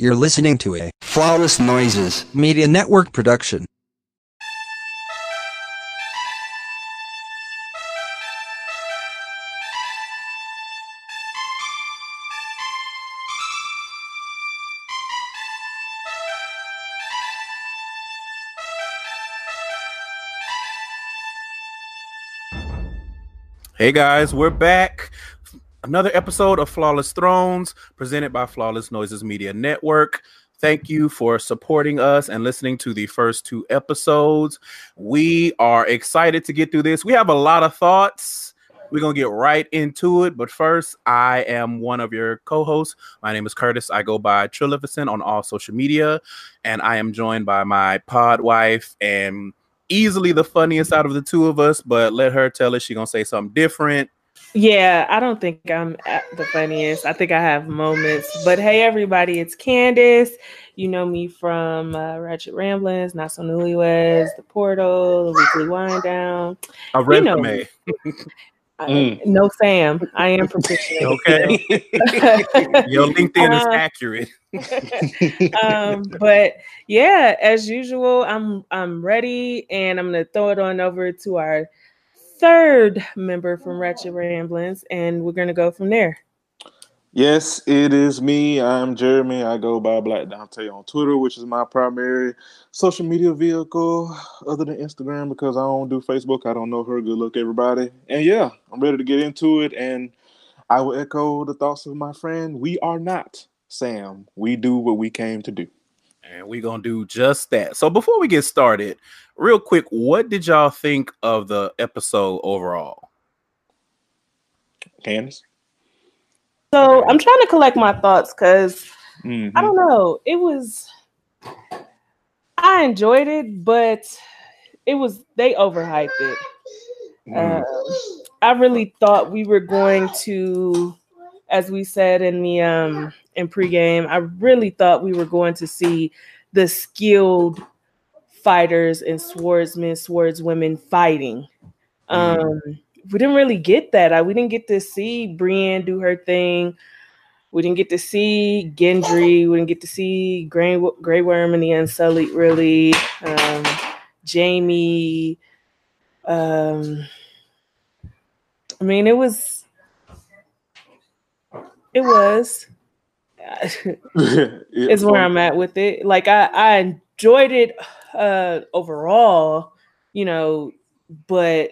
You're listening to a Flawless Noises Media Network production. Hey guys, we're back. Another episode of Flawless Thrones, presented by Flawless Noises Media Network. Thank you for supporting us and listening to the first two episodes. We are excited to get through this. We have a lot of thoughts. We're going to get right into it. But first, I am one of your co-hosts. My name is Curtis. I go by Trillificent on all social media. And I am joined by my pod wife and easily the funniest out of the two of us. But let her tell us, she's going to say something different. Yeah, I don't think I'm at the funniest. I think I have moments. But hey, everybody, it's Candace. You know me from Ratchet Ramblings, Not So Newlyweds, The Portal, The Weekly Wind Down. I read from me. No, Sam. I am proficient. Okay. Your LinkedIn is accurate. But yeah, as usual, I'm ready, and I'm gonna throw it on over to our third member from Ratchet Ramblings, and we're gonna go from there. Yes, it is me. I'm Jeremy. I go by Black Dante on Twitter, which is my primary social media vehicle other than Instagram, because I don't do Facebook. I don't know her. Good luck, everybody. And yeah, I'm ready to get into it, and I will echo the thoughts of my friend. We are not Sam. We do what we came to do. And we're going to do just that. So before we get started, real quick, what did y'all think of the episode overall? Candace? So I'm trying to collect my thoughts because I don't know. I enjoyed it, but they overhyped it. I really thought we were going to, as we said in the in pregame, I really thought we were going to see the skilled fighters and swordsmen, swordswomen fighting. We didn't really get that. We didn't get to see Brienne do her thing. We didn't get to see Gendry. We didn't get to see Grey Worm and the Unsullied, really. Jaime. I mean, it was. It's where I'm at with it. Like, I enjoyed it overall, you know, but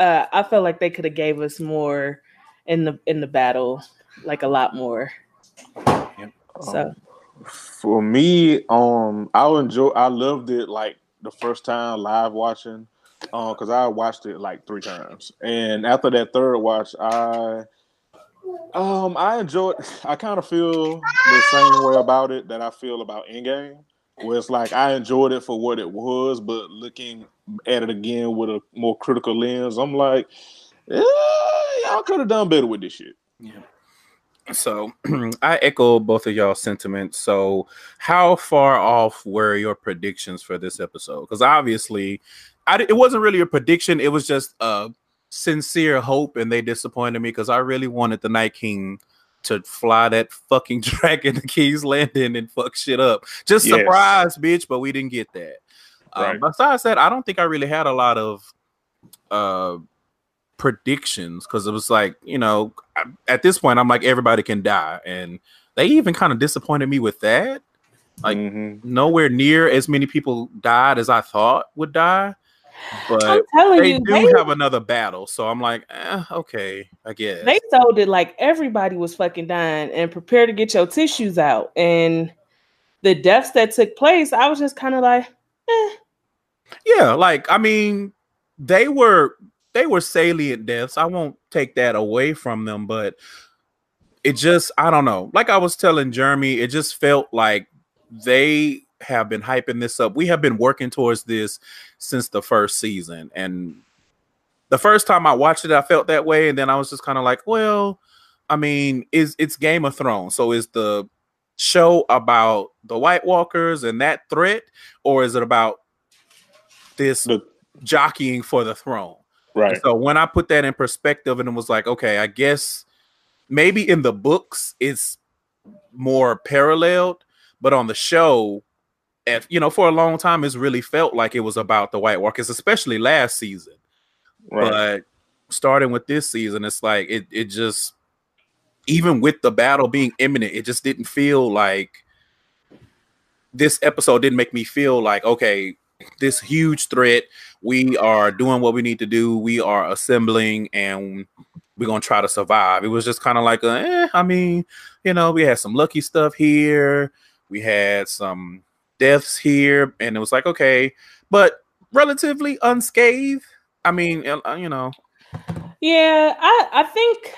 I felt like they could have gave us more in the battle, like a lot more. So for me, I loved it like the first time live watching, because I watched it like 3 times, and after that third watch, I enjoyed. I kind of feel the same way about it that I feel about Endgame, where it's like I enjoyed it for what it was, but looking at it again with a more critical lens, I'm like, y'all could have done better with this shit. Yeah. So I echo both of y'all's sentiments. So how far off were your predictions for this episode? Because obviously, it wasn't really a prediction. It was just a sincere hope, and they disappointed me because I really wanted the Night King to fly that fucking dragon to King's Landing and fuck shit up. Just surprise, bitch, but we didn't get that. Right. Besides that, I don't think I really had a lot of predictions, because it was like, you know, at this point, I'm like, everybody can die. And they even kind of disappointed me with that. Like, nowhere near as many people died as I thought would die. But I'm telling they have another battle. So I'm like, okay, I guess. They sold it like everybody was fucking dying, and prepare to get your tissues out. And the deaths that took place, I was just kind of like, yeah, like, I mean, they were salient deaths. I won't take that away from them, but it just, I don't know. Like I was telling Jeremy, it just felt like they have been hyping this up. We have been working towards this since the first season. And the first time I watched it, I felt that way. And then I was just kind of like, well, I mean, it's Game of Thrones. So is the show about the White Walkers and that threat, or is it about this jockeying for the throne? Right. And so when I put that in perspective, and it was like, okay, I guess maybe in the books it's more paralleled, But on the show, if, you know, for a long time, it's really felt like it was about the White Walkers, especially last season. Right. But starting with this season, it's like it just, even with the battle being imminent, it just didn't feel like, this episode didn't make me feel like, okay, this huge threat, we are doing what we need to do, we are assembling, and we're going to try to survive. It was just kind of like, I mean, you know, we had some lucky stuff here, we had some deaths here, and it was like, okay, but relatively unscathed. I mean, you know. Yeah, I think,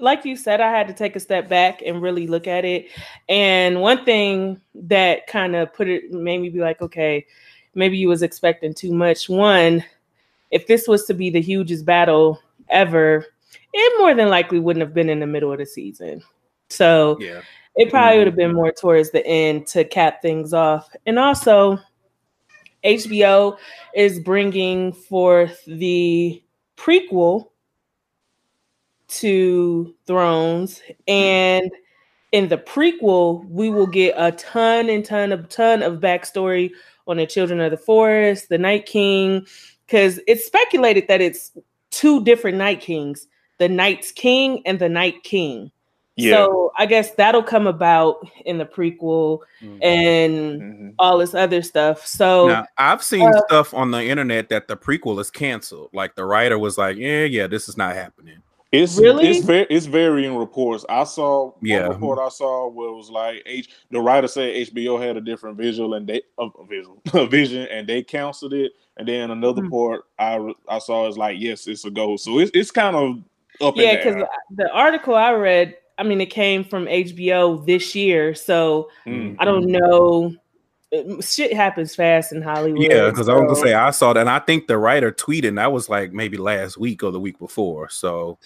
like you said, I had to take a step back and really look at it. And one thing that kind of made me be like, okay, maybe you was expecting too much. One, if this was to be the hugest battle ever, it more than likely wouldn't have been in the middle of the season. So yeah. It probably would have been more towards the end to cap things off. And also, HBO is bringing forth the prequel to Thrones. And in the prequel, we will get a ton of backstory on the Children of the Forest, the Night King, because it's speculated that it's two different Night Kings, the Night's King and the Night King. Yeah. So I guess that'll come about in the prequel and all this other stuff. So now, I've seen stuff on the internet that the prequel is canceled. Like the writer was like, "Yeah, this is not happening." It's really it's varying reports. I saw one report I saw where it was like the writer said HBO had a different visual and they vision and they canceled it. And then another report I saw is like, "Yes, it's a go." So it's kind of up in there. Yeah, because the article I read. I mean, it came from HBO this year, so I don't know. Shit happens fast in Hollywood. Yeah, because I was gonna say I saw that, and I think the writer tweeted. That was like maybe last week or the week before. So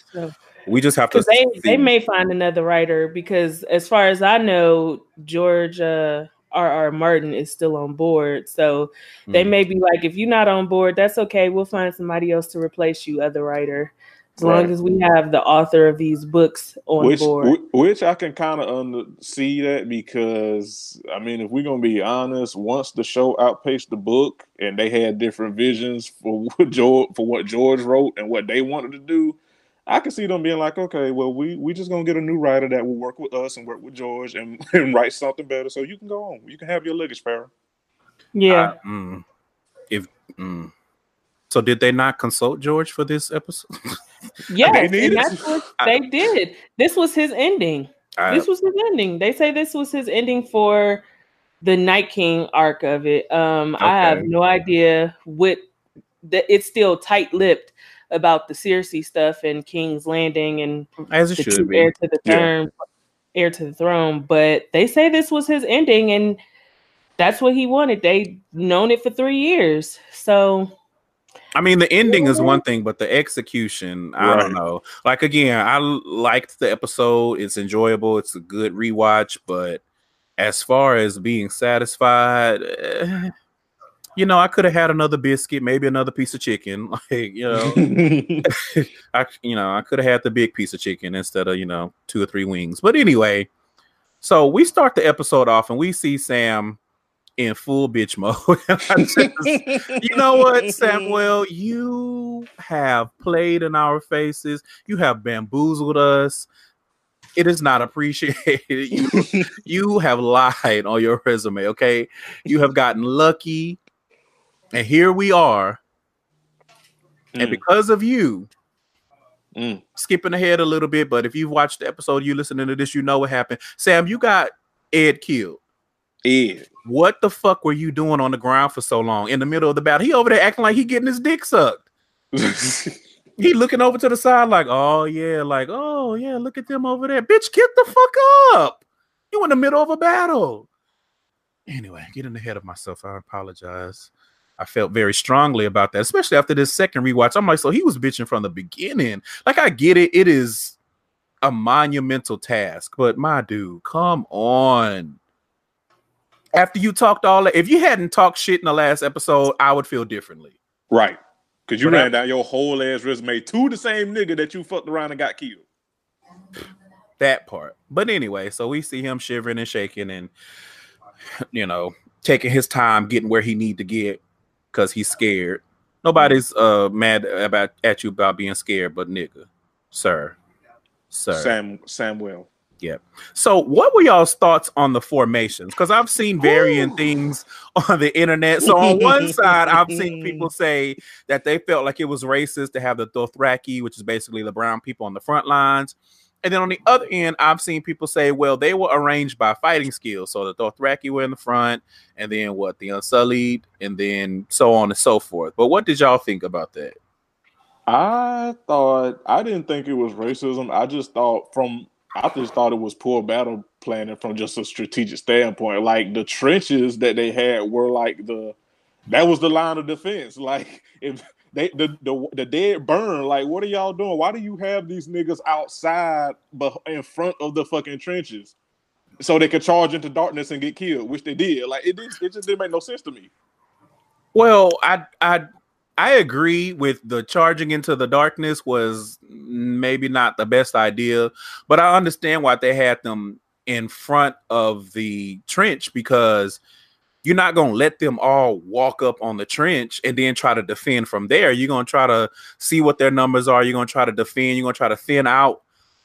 we just have to. They may find another writer because, as far as I know, George R.R. Martin is still on board. So they may be like, if you're not on board, that's okay. We'll find somebody else to replace you, other writer. As long as we have the author of these books on board. Which I can kind of see that because, I mean, if we're going to be honest, once the show outpaced the book and they had different visions for what George wrote and what they wanted to do, I can see them being like, okay, well, we just going to get a new writer that will work with us and work with George and write something better. So you can go on. You can have your luggage, Farrah. Yeah. So did they not consult George for this episode? Yes, and that's what they did. This was his ending. This was his ending. They say this was his ending for the Night King arc of it. I have no idea what it's still tight-lipped about the Cersei stuff and King's Landing and as it should be. Heir to the throne. But they say this was his ending, and that's what he wanted. They've known it for 3 years, so. I mean, the ending is one thing, but the execution, I don't know. Like, again, I liked the episode. It's enjoyable. It's a good rewatch. But as far as being satisfied, you know, I could have had another biscuit, maybe another piece of chicken. Like, you know, I could have had the big piece of chicken instead of, you know, 2 or 3 wings. But anyway, so we start the episode off and we see Sam in full bitch mode. You know what, Samuel? You have played in our faces. You have bamboozled us. It is not appreciated. You have lied on your resume, okay? You have gotten lucky. And here we are. And because of you, skipping ahead a little bit, but if you've watched the episode, you listening to this, you know what happened. Sam, you got Ed killed. Ed. What the fuck were you doing on the ground for so long in the middle of the battle? He over there acting like he getting his dick sucked. He looking over to the side like, oh yeah, look at them over there. Bitch, get the fuck up. You in the middle of a battle. Anyway, getting ahead of myself. I apologize. I felt very strongly about that, especially after this second rewatch. I'm like, so he was bitching from the beginning. Like, I get it. It is a monumental task, but my dude, come on. After you talked all that, if you hadn't talked shit in the last episode, I would feel differently. Right. Because you ran down your whole ass resume to the same nigga that you fucked around and got killed. That part. But anyway, so we see him shivering and shaking and you know, taking his time getting where he need to get because he's scared. Nobody's mad at you about being scared, but nigga, sir. Samwell. Yeah. So what were y'all's thoughts on the formations? Because I've seen varying things on the internet. So on one side, I've seen people say that they felt like it was racist to have the Dothraki, which is basically the brown people on the front lines. And then on the other end, I've seen people say, well, they were arranged by fighting skills. So the Dothraki were in the front, and then what? The Unsullied, and then so on and so forth. But what did y'all think about that? I didn't think it was racism. I just thought it was poor battle planning from just a strategic standpoint. Like the trenches that they had were like that was the line of defense. Like if they the dead burn, like what are y'all doing? Why do you have these niggas outside but in front of the fucking trenches so they could charge into darkness and get killed, which they did? Like it just didn't make no sense to me. Well, I agree with the charging into the darkness was maybe not the best idea, but I understand why they had them in front of the trench, because you're not going to let them all walk up on the trench and then try to defend from there. You're going to try to see what their numbers are. You're going to try to defend. You're going to try to thin out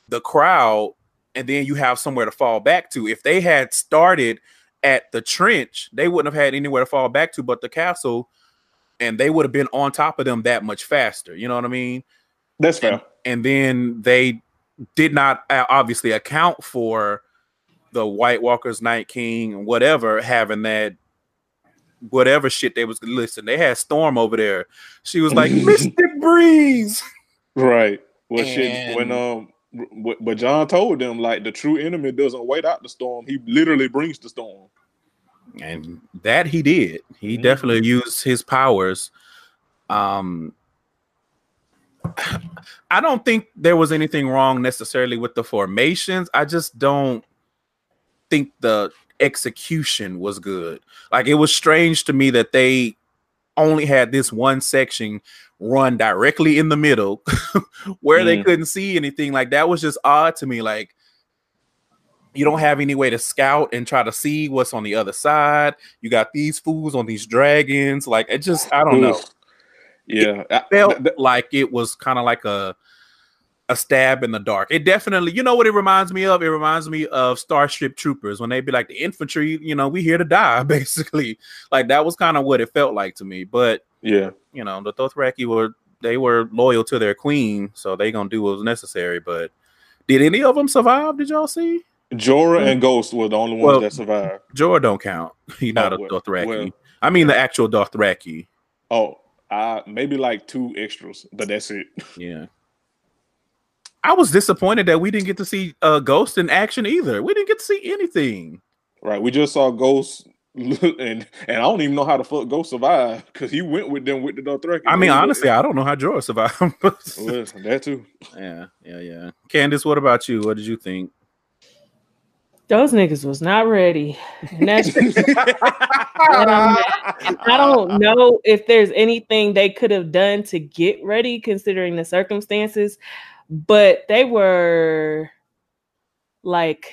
the crowd, and then you have somewhere to fall back to. If they had started at the trench, they wouldn't have had anywhere to fall back to but the castle, and they would have been on top of them that much faster. You know what I mean? That's fair. And then they did not obviously account for the White Walkers, Night King, and whatever, having that whatever shit they was. Listen, they had Storm over there. She was like, Mystic Breeze. Right. Well, shit, but John told them, like, the true enemy doesn't wait out the storm. He literally brings the storm. And that he did. He definitely used his powers. I don't think there was anything wrong necessarily with the formations. I just don't think the execution was good. Like, it was strange to me that they only had this one section run directly in the middle where they couldn't see anything. Like, that was just odd to me. Like, you don't have any way to scout and try to see what's on the other side. You got these fools on these dragons. Like, it just, I don't know. Yeah. It felt like it was kind of like a stab in the dark. It definitely, you know what it reminds me of? It reminds me of Starship Troopers when they'd be like, the infantry, you know, we here to die, basically. Like, that was kind of what it felt like to me. But, yeah, you know, the Dothraki were loyal to their queen, so they gonna do what was necessary. But did any of them survive? Did y'all see? Jorah and Ghost were the only ones that survived. Jorah don't count. He's not a Dothraki. Well, I mean the actual Dothraki. Oh, maybe like 2 extras, but that's it. Yeah. I was disappointed that we didn't get to see Ghost in action either. We didn't get to see anything. Right. We just saw Ghost, and I don't even know how the fuck Ghost survived, because he went with them with the Dothraki. I mean, honestly, I don't know how Jorah survived. Well, that too. Yeah. Candace, what about you? What did you think? Those niggas was not ready. And that's I don't know if there's anything they could have done to get ready considering the circumstances, but they were like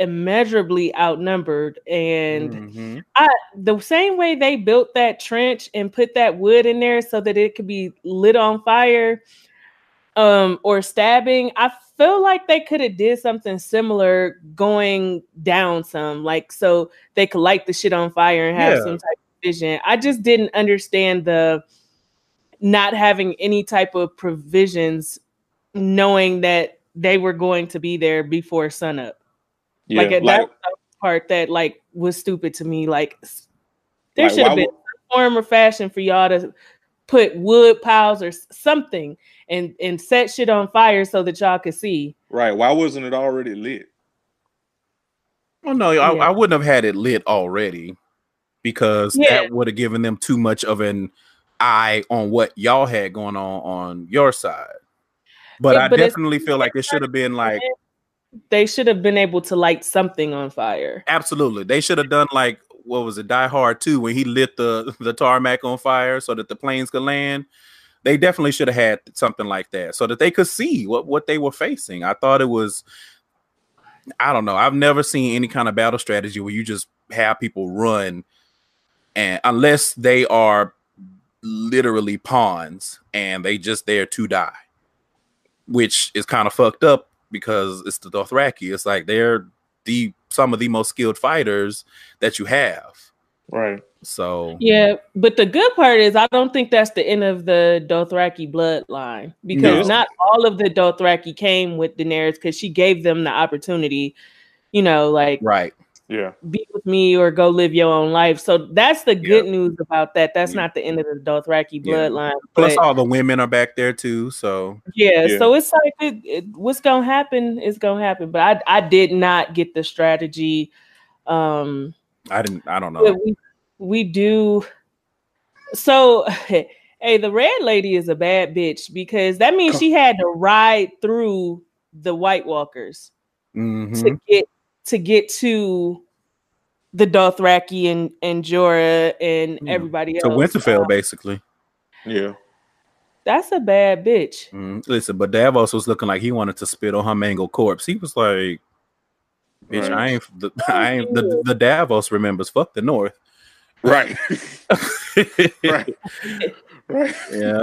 immeasurably outnumbered. And the same way they built that trench and put that wood in there so that it could be lit on fire or stabbing, I feel like they could have did something similar going down some, like so they could light the shit on fire and have some type of vision. I just didn't understand the not having any type of provisions, knowing that they were going to be there before sunup. Yeah, that part that like was stupid to me. Like there should have been some form or fashion for y'all to put wood piles or something and set shit on fire so that y'all could see. Right. Why wasn't it already lit? Well, no, I wouldn't have had it lit already, because that would have given them too much of an eye on what y'all had going on your side. But I definitely feel like it should have been like... They should have been able to light something on fire. Absolutely. They should have done like, what was it, Die Hard 2, when he lit the tarmac on fire so that the planes could land. They definitely should have had something like that so that they could see what they were facing. I thought it was I don't know. I've never seen any kind of battle strategy where you just have people run, and unless they are literally pawns and they just there to die, which is kind of fucked up because it's the Dothraki. It's like they're the some of the most skilled fighters that you have. Right. So yeah, but the good part is I don't think that's the end of the Dothraki bloodline, because not all of the Dothraki came with Daenerys, because she gave them the opportunity, you know, like be with me or go live your own life. So that's the good news about that. That's not the end of the Dothraki bloodline. Plus all the women are back there too. So so it's like what's gonna happen is gonna happen. But I did not get the strategy. I don't know. We do. So, hey, the red lady is a bad bitch, because that means she had to ride through the White Walkers to get to the Dothraki and Jorah and everybody else. To Winterfell, basically. Yeah. That's a bad bitch. Listen, but Davos was looking like he wanted to spit on her mangled corpse. He was like, bitch, right. I ain't the Davos remembers. Fuck the North. Right. right. Yeah.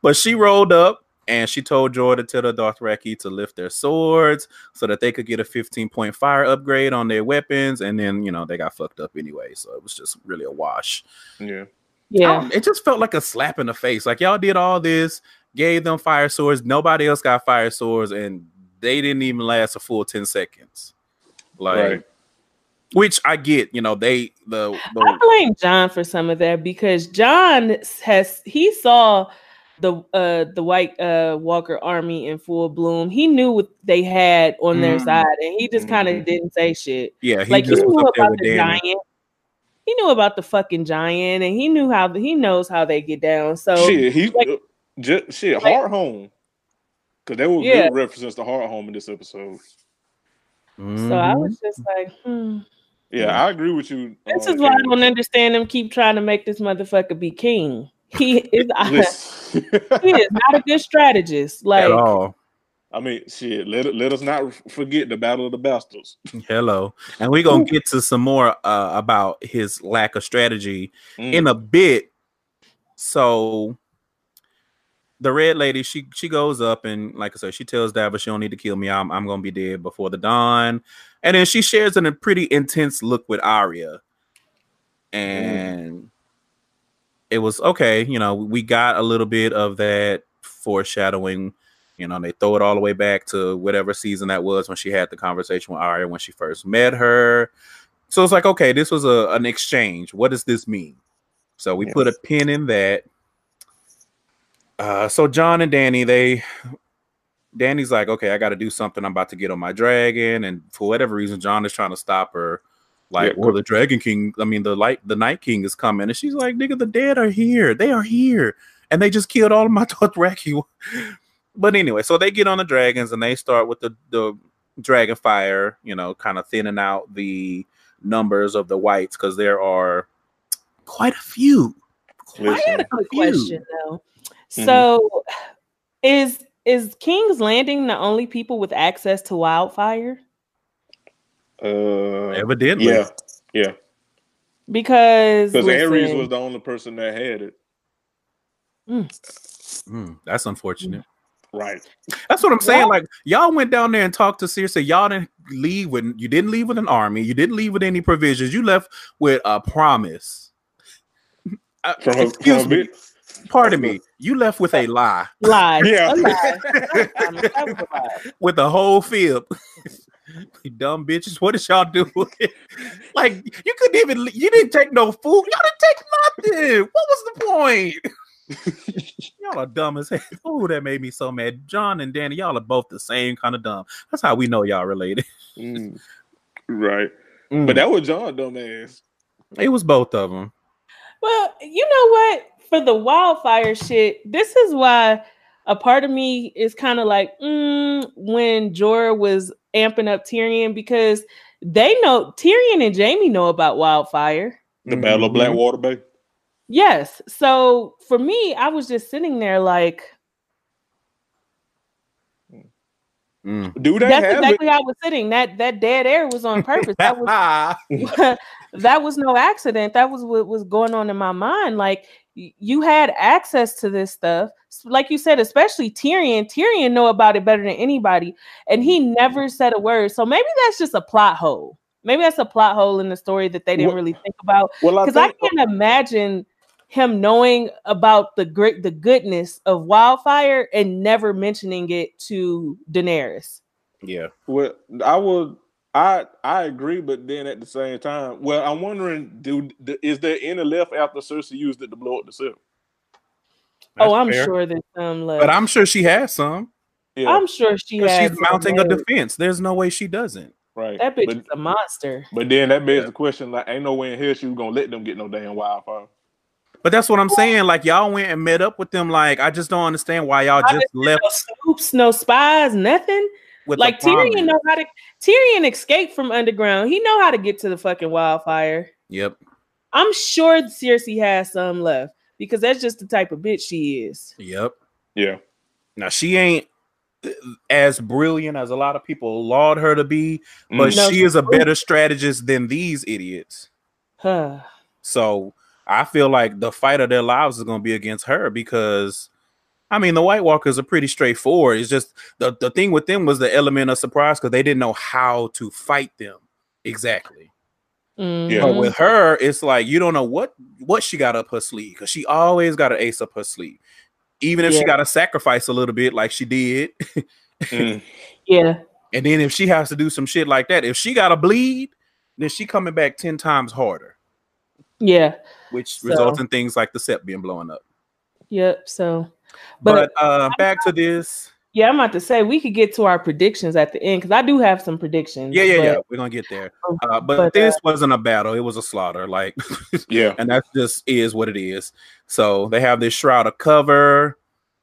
But she rolled up and she told Jorah to tell the Dothraki to lift their swords so that they could get a 15-point fire upgrade on their weapons. And then, you know, they got fucked up anyway. So it was just really a wash. Yeah. It just felt like a slap in the face. Like, y'all did all this, gave them fire swords. Nobody else got fire swords. And they didn't even last a full 10 seconds. Like, right. Which I get, you know, I blame John for some of that, because John saw the White Walker army in full bloom. He knew what they had on their side, and he just kind of didn't say shit. Yeah, he knew about the giant. He knew about the fucking giant, and he knew he knows how they get down. So shit, Hardhome, because they will reference the Hardhome in this episode. So I was just like, Yeah, I agree with you. This is why I don't understand him keep trying to make this motherfucker be king. He is not a good strategist. Like, at all. I mean, shit, let us not forget the Battle of the Bastards. Hello. And we're going to get to some more about his lack of strategy in a bit. So the red lady, she goes up and, like I said, she tells Davos, "You don't need to kill me. I'm gonna be dead before the dawn." And then she shares a pretty intense look with Arya, and it was okay. You know, we got a little bit of that foreshadowing. You know, they throw it all the way back to whatever season that was when she had the conversation with Arya when she first met her. So it's like, okay, this was an exchange. What does this mean? So we put a pin in that. So John and Danny, Danny's like, okay, I got to do something. I'm about to get on my dragon, and for whatever reason, John is trying to stop her. Like, well, the Dragon King, I mean, the Night King is coming, and she's like, nigga, the dead are here. They are here, and they just killed all of my Dothraki. But anyway, so they get on the dragons, and they start with the dragon fire, you know, kind of thinning out the numbers of the whites, because there are quite a few. I had a quick question though. So is King's Landing the only people with access to wildfire? Evidently. Yeah. Because Ares was the only person that had it. That's unfortunate. Right. That's what I'm saying. Like, y'all went down there and talked to Cersei. Y'all didn't leave with an army. You didn't leave with any provisions. You left with a promise. Excuse me. Pardon me. You left with a lie. Yeah. A lie. With a whole fib. You dumb bitches. What did y'all do? Like, you didn't take no food. Y'all didn't take nothing. What was the point? Y'all are dumb as hell. Oh, that made me so mad. John and Danny, y'all are both the same kind of dumb. That's how we know y'all related. Right. But that was John dumbass. It was both of them. Well, you know what? For the wildfire shit, this is why a part of me is kind of like, when Jorah was amping up Tyrion, because they know, Tyrion and Jaime know about wildfire. The Battle of Blackwater Bay. Yes. So for me, I was just sitting there like, Do they? That's exactly how I was sitting. That dead air was on purpose. That was that was no accident. That was what was going on in my mind. Like, you had access to this stuff, like you said, especially Tyrion. Tyrion know about it better than anybody, and he never said a word. So maybe that's just a plot hole. Maybe that's a plot hole in the story that they didn't really think about. Because I can't imagine him knowing about the goodness of wildfire and never mentioning it to Daenerys. Yeah. Well, I agree, but then at the same time, well, I'm wondering, is there any left after Cersei used it to blow up the ship? Oh, I'm sure there's some left. But I'm sure she has some. Yeah. I'm sure she has. She's mounting a defense. There's no way she doesn't. Right. That bitch is a monster. But then that begs the question, like, ain't no way in hell she was going to let them get no damn wildfire. But that's what I'm saying. Like, y'all went and met up with them. Like, I just don't understand why y'all just left. No scoops, no spies, nothing. Like, Tyrion know how to. Tyrion escaped from underground. He know how to get to the fucking wildfire. Yep. I'm sure Cersei has some left, because that's just the type of bitch she is. Yep. Yeah. Now, she ain't as brilliant as a lot of people laud her to be, but she is a better strategist than these idiots. Huh. So I feel like the fight of their lives is going to be against her, because, I mean, the White Walkers are pretty straightforward. It's just the thing with them was the element of surprise, because they didn't know how to fight them exactly. Mm-hmm. But with her, it's like you don't know what she got up her sleeve, because she always got an ace up her sleeve. Even if she got to sacrifice a little bit like she did. Yeah. And then if she has to do some shit like that, if she got to bleed, then she coming back 10 times harder. Yeah. Which results in things like the Sept being blown up. Yep. So, but back to this. Yeah, I'm about to say we could get to our predictions at the end, because I do have some predictions. Yeah. We're going to get there. But this wasn't a battle. It was a slaughter. Like, yeah. And that just is what it is. So they have this shroud of cover,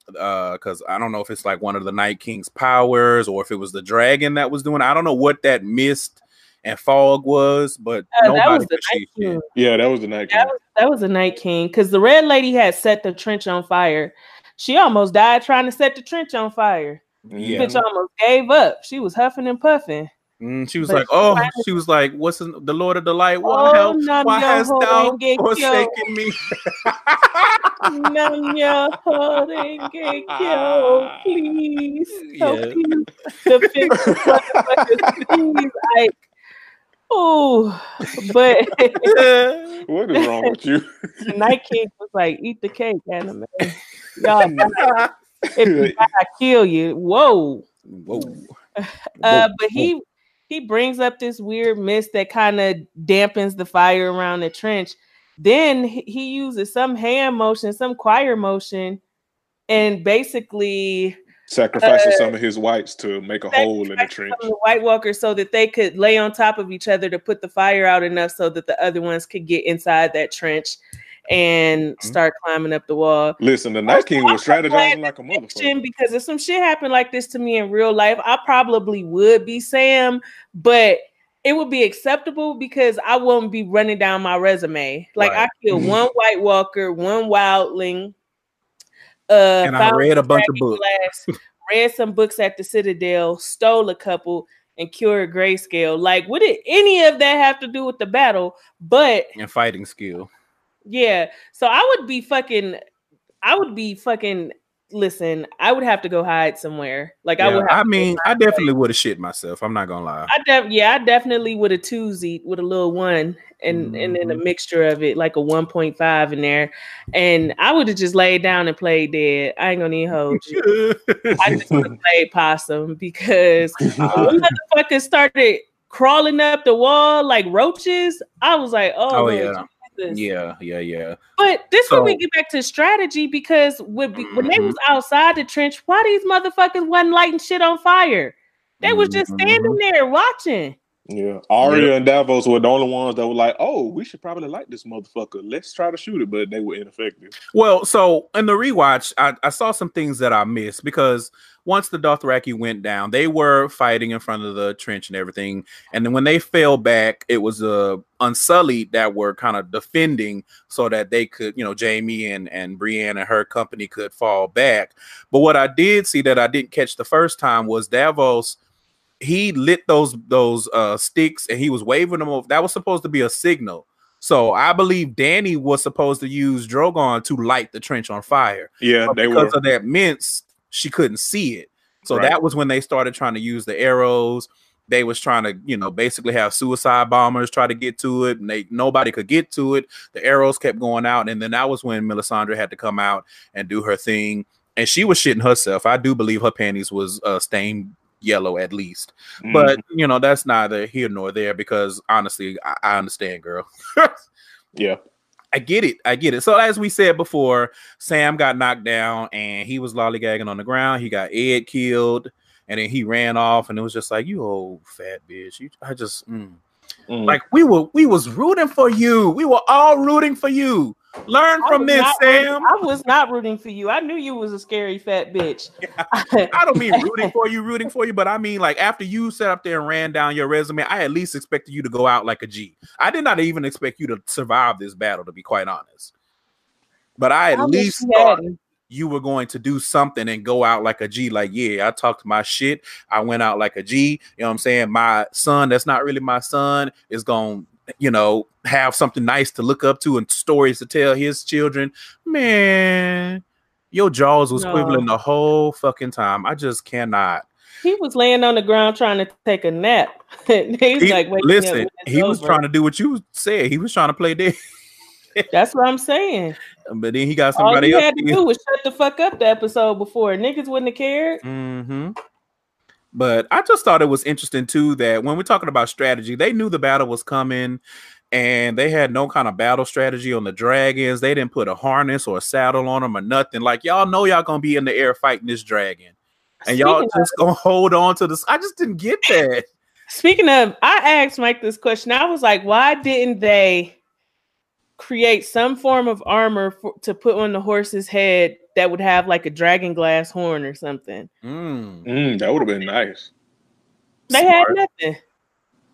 because I don't know if it's like one of the Night King's powers or if it was the dragon that was doing it. I don't know what that mist and fog was, but nobody was the Night King. Yeah, that was the Night King. That was the Night King, because the Red Lady had set the trench on fire. She almost died trying to set the trench on fire. Yeah. The bitch almost gave up. She was huffing and puffing. She was she was like, what's the Lord of the Light? Why hast thou forsaken me? Please. Please. Like, oh, but what is wrong with you? Night King was like, eat the cake, anime. Y'all know, if I kill you, whoa. But he brings up this weird mist that kind of dampens the fire around the trench. Then he uses some hand motion, some choir motion, and basically sacrificing some of his whites to make a hole in the trench. The White Walkers, so that they could lay on top of each other to put the fire out enough so that the other ones could get inside that trench and start climbing up the wall. Listen, the Night King was strategizing like a motherfucker. Because if some shit happened like this to me in real life, I probably would be Sam, but it would be acceptable because I wouldn't be running down my resume. Like, right. I killed one White Walker, one wildling, and I read a bunch of books. Read some books at the Citadel, stole a couple, and cured grayscale. Like, what did any of that have to do with the battle? But and fighting skill. Yeah. So I would be fucking. Listen, I would have to go hide somewhere. Like, yeah, I would. I definitely would have shit myself. I'm not gonna lie. I definitely would have twosied with a little one and then a mixture of it, like a 1.5 in there. And I would have just laid down and played dead. I ain't gonna need hoes. I just would have played possum, because motherfuckers started crawling up the wall like roaches. I was like, oh yeah. This. Yeah. But this when we get back to strategy, because when they was outside the trench, why these motherfuckers wasn't lighting shit on fire? They was just standing there watching. Yeah, Arya and Davos were the only ones that were like, "Oh, we should probably like this motherfucker. Let's try to shoot it," but they were ineffective. Well, so in the rewatch, I saw some things that I missed because once the Dothraki went down, they were fighting in front of the trench and everything, and then when they fell back, it was the Unsullied that were kind of defending so that they could, you know, Jamie and Brienne and her company could fall back. But what I did see that I didn't catch the first time was Davos. He lit those sticks and he was waving them over. That was supposed to be a signal. So I believe Danny was supposed to use Drogon to light the trench on fire. Yeah, but because of that mince, she couldn't see it. So right. That was when they started trying to use the arrows. They was trying to, you know, basically have suicide bombers try to get to it, and nobody could get to it. The arrows kept going out, and then that was when Melisandre had to come out and do her thing, and she was shitting herself. I do believe her panties was stained yellow at least, but you know, that's neither here nor there because honestly I understand, girl. Yeah, I get it. So as we said before, Sam got knocked down and he was lollygagging on the ground. He got Ed killed and then he ran off, and it was just like, you old fat bitch, like we was rooting for you. We were all rooting for you. Learn from this, Sam. I was not rooting for you. I knew you was a scary fat bitch. Yeah. I don't mean rooting for you, but I mean like after you sat up there and ran down your resume, I at least expected you to go out like a G. I did not even expect you to survive this battle, to be quite honest. But I at least thought you were going to do something and go out like a G. Like, yeah, I talked my shit. I went out like a G. You know what I'm saying? My son, that's not really my son, is going, you know, have something nice to look up to and stories to tell his children. Man, your jaws was quibbling the whole fucking time. I just cannot. He was laying on the ground trying to take a nap. He's like, listen, he was trying to do what you said. He was trying to play dead. That's what I'm saying. But then he got somebody else. All you had to do was shut the fuck up the episode before. Niggas wouldn't have cared. Mm-hmm. But I just thought it was interesting, too, that when we're talking about strategy, they knew the battle was coming and they had no kind of battle strategy on the dragons. They didn't put a harness or a saddle on them or nothing. Like, y'all know y'all going to be in the air fighting this dragon. And y'all just going to hold on to this. I just didn't get that. Speaking of, I asked Mike this question. I was like, why didn't they create some form of armor to put on the horse's head that would have like a dragonglass horn or something? That would have been nice. They had nothing.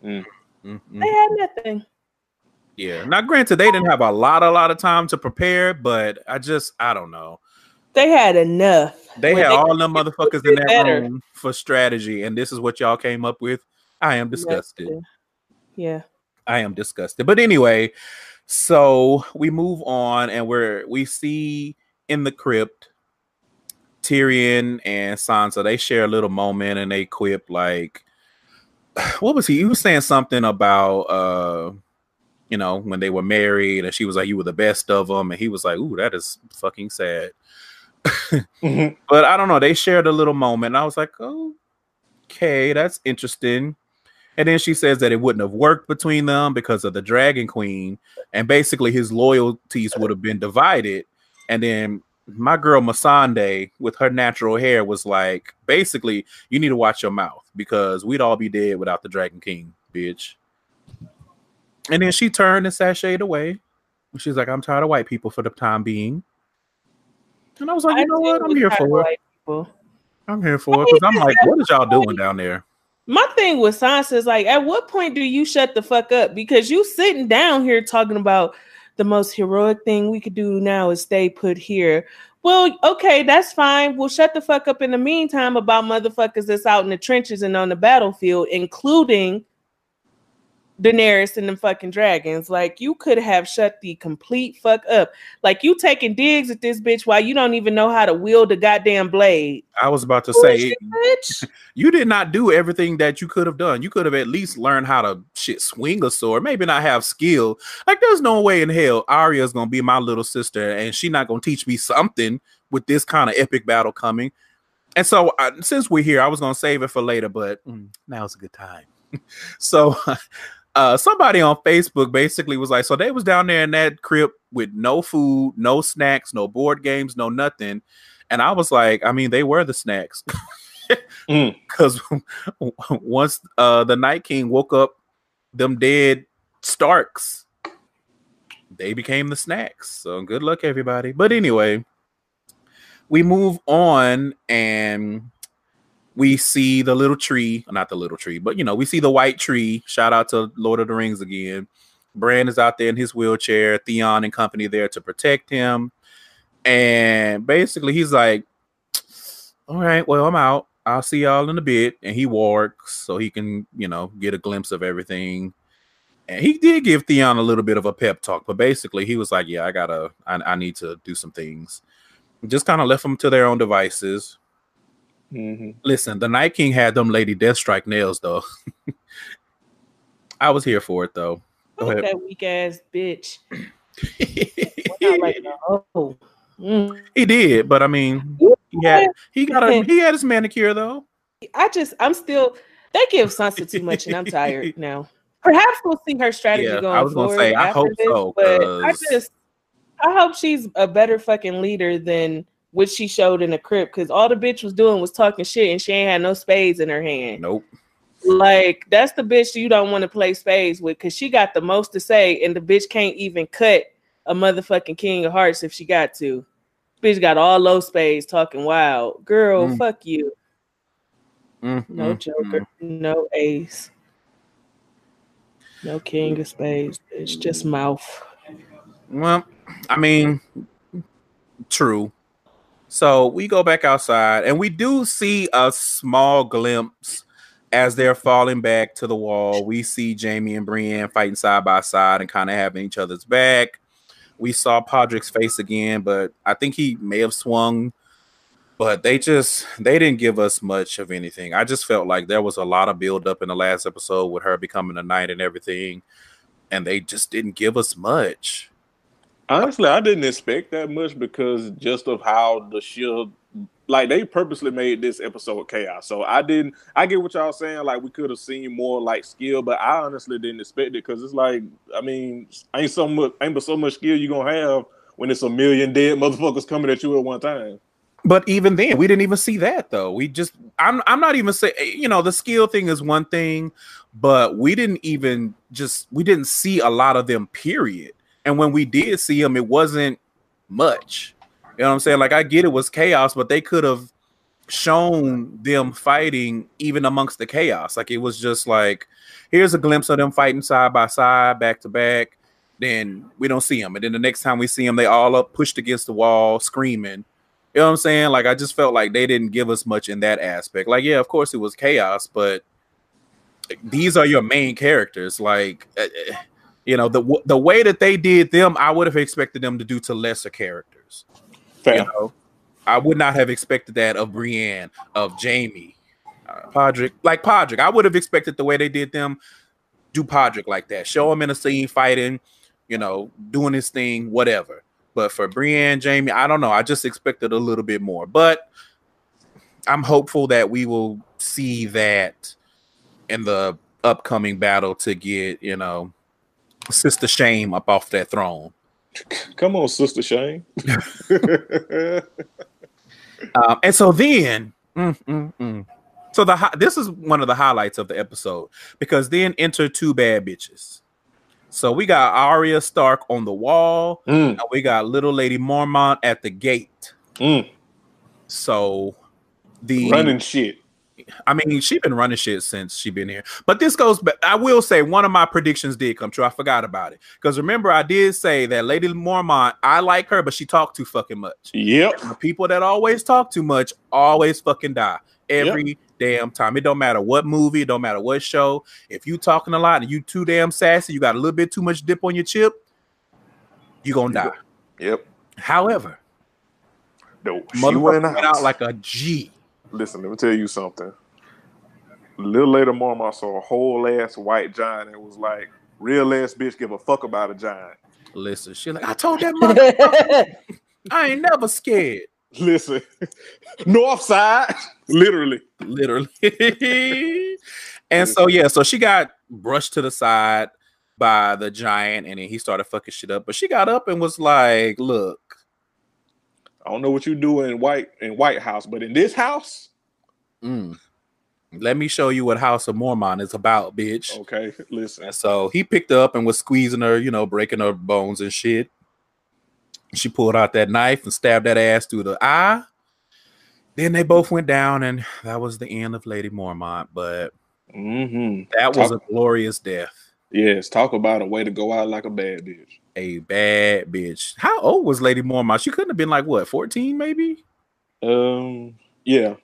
They had nothing. Yeah. Now, granted, they didn't have a lot of time to prepare, but I don't know. They had enough. They had all them motherfuckers in that room for strategy, and this is what y'all came up with. I am disgusted. Yeah. I am disgusted. But anyway, so we move on, and we see in the crypt, Tyrion and Sansa, they share a little moment and they quip like, what was he? He was saying something about, you know, when they were married and she was like, you were the best of them. And he was like, ooh, that is fucking sad. But I don't know. They shared a little moment. And I was like, oh, okay, that's interesting. And then she says that it wouldn't have worked between them because of the Dragon Queen. And basically his loyalties would have been divided. And then my girl Missandei with her natural hair was like, basically, you need to watch your mouth because we'd all be dead without the Dragon King, bitch. And then she turned and sashayed away. She's like, I'm tired of white people for the time being. And I was like, you know what? I'm here for it. I'm here for it because I'm like, what is y'all doing down there? My thing with Sansa is like, at what point do you shut the fuck up? Because you sitting down here talking about the most heroic thing we could do now is stay put here. Well, okay, that's fine. We'll shut the fuck up in the meantime about motherfuckers that's out in the trenches and on the battlefield, including Daenerys and them fucking dragons. Like, you could have shut the complete fuck up. Like, you taking digs at this bitch while you don't even know how to wield a goddamn blade. I was about to say, bitch, you did not do everything that you could have done. You could have at least learned how to swing a sword, maybe not have skill. Like, there's no way in hell Arya's gonna be my little sister and she not gonna teach me something with this kind of epic battle coming. And so since we're here, I was gonna save it for later, but now's a good time. So somebody on Facebook basically was like, so they was down there in that crib with no food, no snacks, no board games, no nothing. And I was like, I mean, they were the snacks because once the Night King woke up them dead Starks, they became the snacks. So good luck, everybody. But anyway, we move on and we see the little tree, not the little tree, but, you know, we see the white tree. Shout out to Lord of the Rings again. Bran is out there in his wheelchair, Theon and company there to protect him. And basically he's like, all right, well, I'm out. I'll see y'all in a bit. And he walks so he can, you know, get a glimpse of everything. And he did give Theon a little bit of a pep talk, but basically he was like, yeah, I need to do some things. Just kind of left them to their own devices. Mm-hmm. Listen, the Night King had them Lady Deathstrike nails, though. I was here for it, though. Go ahead. That weak ass bitch. He did, but I mean, he had his manicure though. I'm still. They give Sansa too much, and I'm tired now. Perhaps we'll see her strategy going. I was gonna say, I hope so. But I hope she's a better fucking leader than what she showed in the crib, because all the bitch was doing was talking shit, and she ain't had no spades in her hand. Nope. Like, that's the bitch you don't want to play spades with, because she got the most to say, and the bitch can't even cut a motherfucking king of hearts if she got to. Bitch got all low spades talking wild. Girl, fuck you. No joker, no ace. No king of spades. It's just mouth. Well, I mean, true. So we go back outside and we do see a small glimpse as they're falling back to the wall. We see Jamie and Brienne fighting side by side and kind of having each other's back. We saw Podrick's face again, but I think he may have swung, but they didn't give us much of anything. I just felt like there was a lot of buildup in the last episode with her becoming a knight and everything, and they just didn't give us much. Honestly, I didn't expect that much because just of how the shield, like, they purposely made this episode chaos. So I get what y'all saying. Like, we could have seen more like skill, but I honestly didn't expect it because it's like, I mean, ain't but so much skill you gonna have when it's a million dead motherfuckers coming at you at one time. But even then, we didn't even see that though. We just, I'm not even saying, you know, the skill thing is one thing, but we didn't see a lot of them, period. And when we did see him, it wasn't much. You know what I'm saying? Like, I get it was chaos, but they could have shown them fighting even amongst the chaos. Like, it was just like, here's a glimpse of them fighting side by side, back to back. Then we don't see them. And then the next time we see them, they all up pushed against the wall, screaming. You know what I'm saying? Like, I just felt like they didn't give us much in that aspect. Like, yeah, of course it was chaos, but these are your main characters. Like... you know, the way that they did them, I would have expected them to do to lesser characters. Fair. You know, I would not have expected that of Brienne, of Jamie, Podrick. Like Podrick, I would have expected the way they did them, do Podrick like that. Show him in a scene fighting, you know, doing his thing, whatever. But for Brienne, Jamie, I don't know. I just expected a little bit more. But I'm hopeful that we will see that in the upcoming battle to get, you know, Sister Shame up off that throne. Come on, Sister Shame. And so then, so this is one of the highlights of the episode, because then enter two bad bitches. So we got Arya Stark on the wall, and we got little Lady Mormont at the gate. So the running shit. I mean, she's been running shit since she's been here. But this goes back. I will say one of my predictions did come true. I forgot about it. Because remember, I did say that Lady Mormont, I like her, but she talked too fucking much. Yep. The people that always talk too much always fucking die. Every damn time. It don't matter what movie. It don't matter what show. If you talking a lot and you too damn sassy, you got a little bit too much dip on your chip, you're going to die. Yep. However, no, she went out like a G. Listen, let me tell you something. Little Lady Mormont saw a whole ass white giant and was like, real ass bitch give a fuck about a giant. Listen, she like, I told that motherfucker, I ain't never scared. Listen, north side, literally. And so, yeah, so she got brushed to the side by the giant and then he started fucking shit up. But she got up and was like, look, I don't know what you do in White House, but in this house, Let me show you what House of Mormont is about, bitch. Okay, listen. And so he picked her up and was squeezing her, you know, breaking her bones and shit. She pulled out that knife and stabbed that ass through the eye. Then they both went down, and that was the end of Lady Mormont. But that was a glorious death. Yes, talk about a way to go out like a bad bitch. A bad bitch. How old was Lady Mormont? She couldn't have been like, what, 14 maybe? Yeah.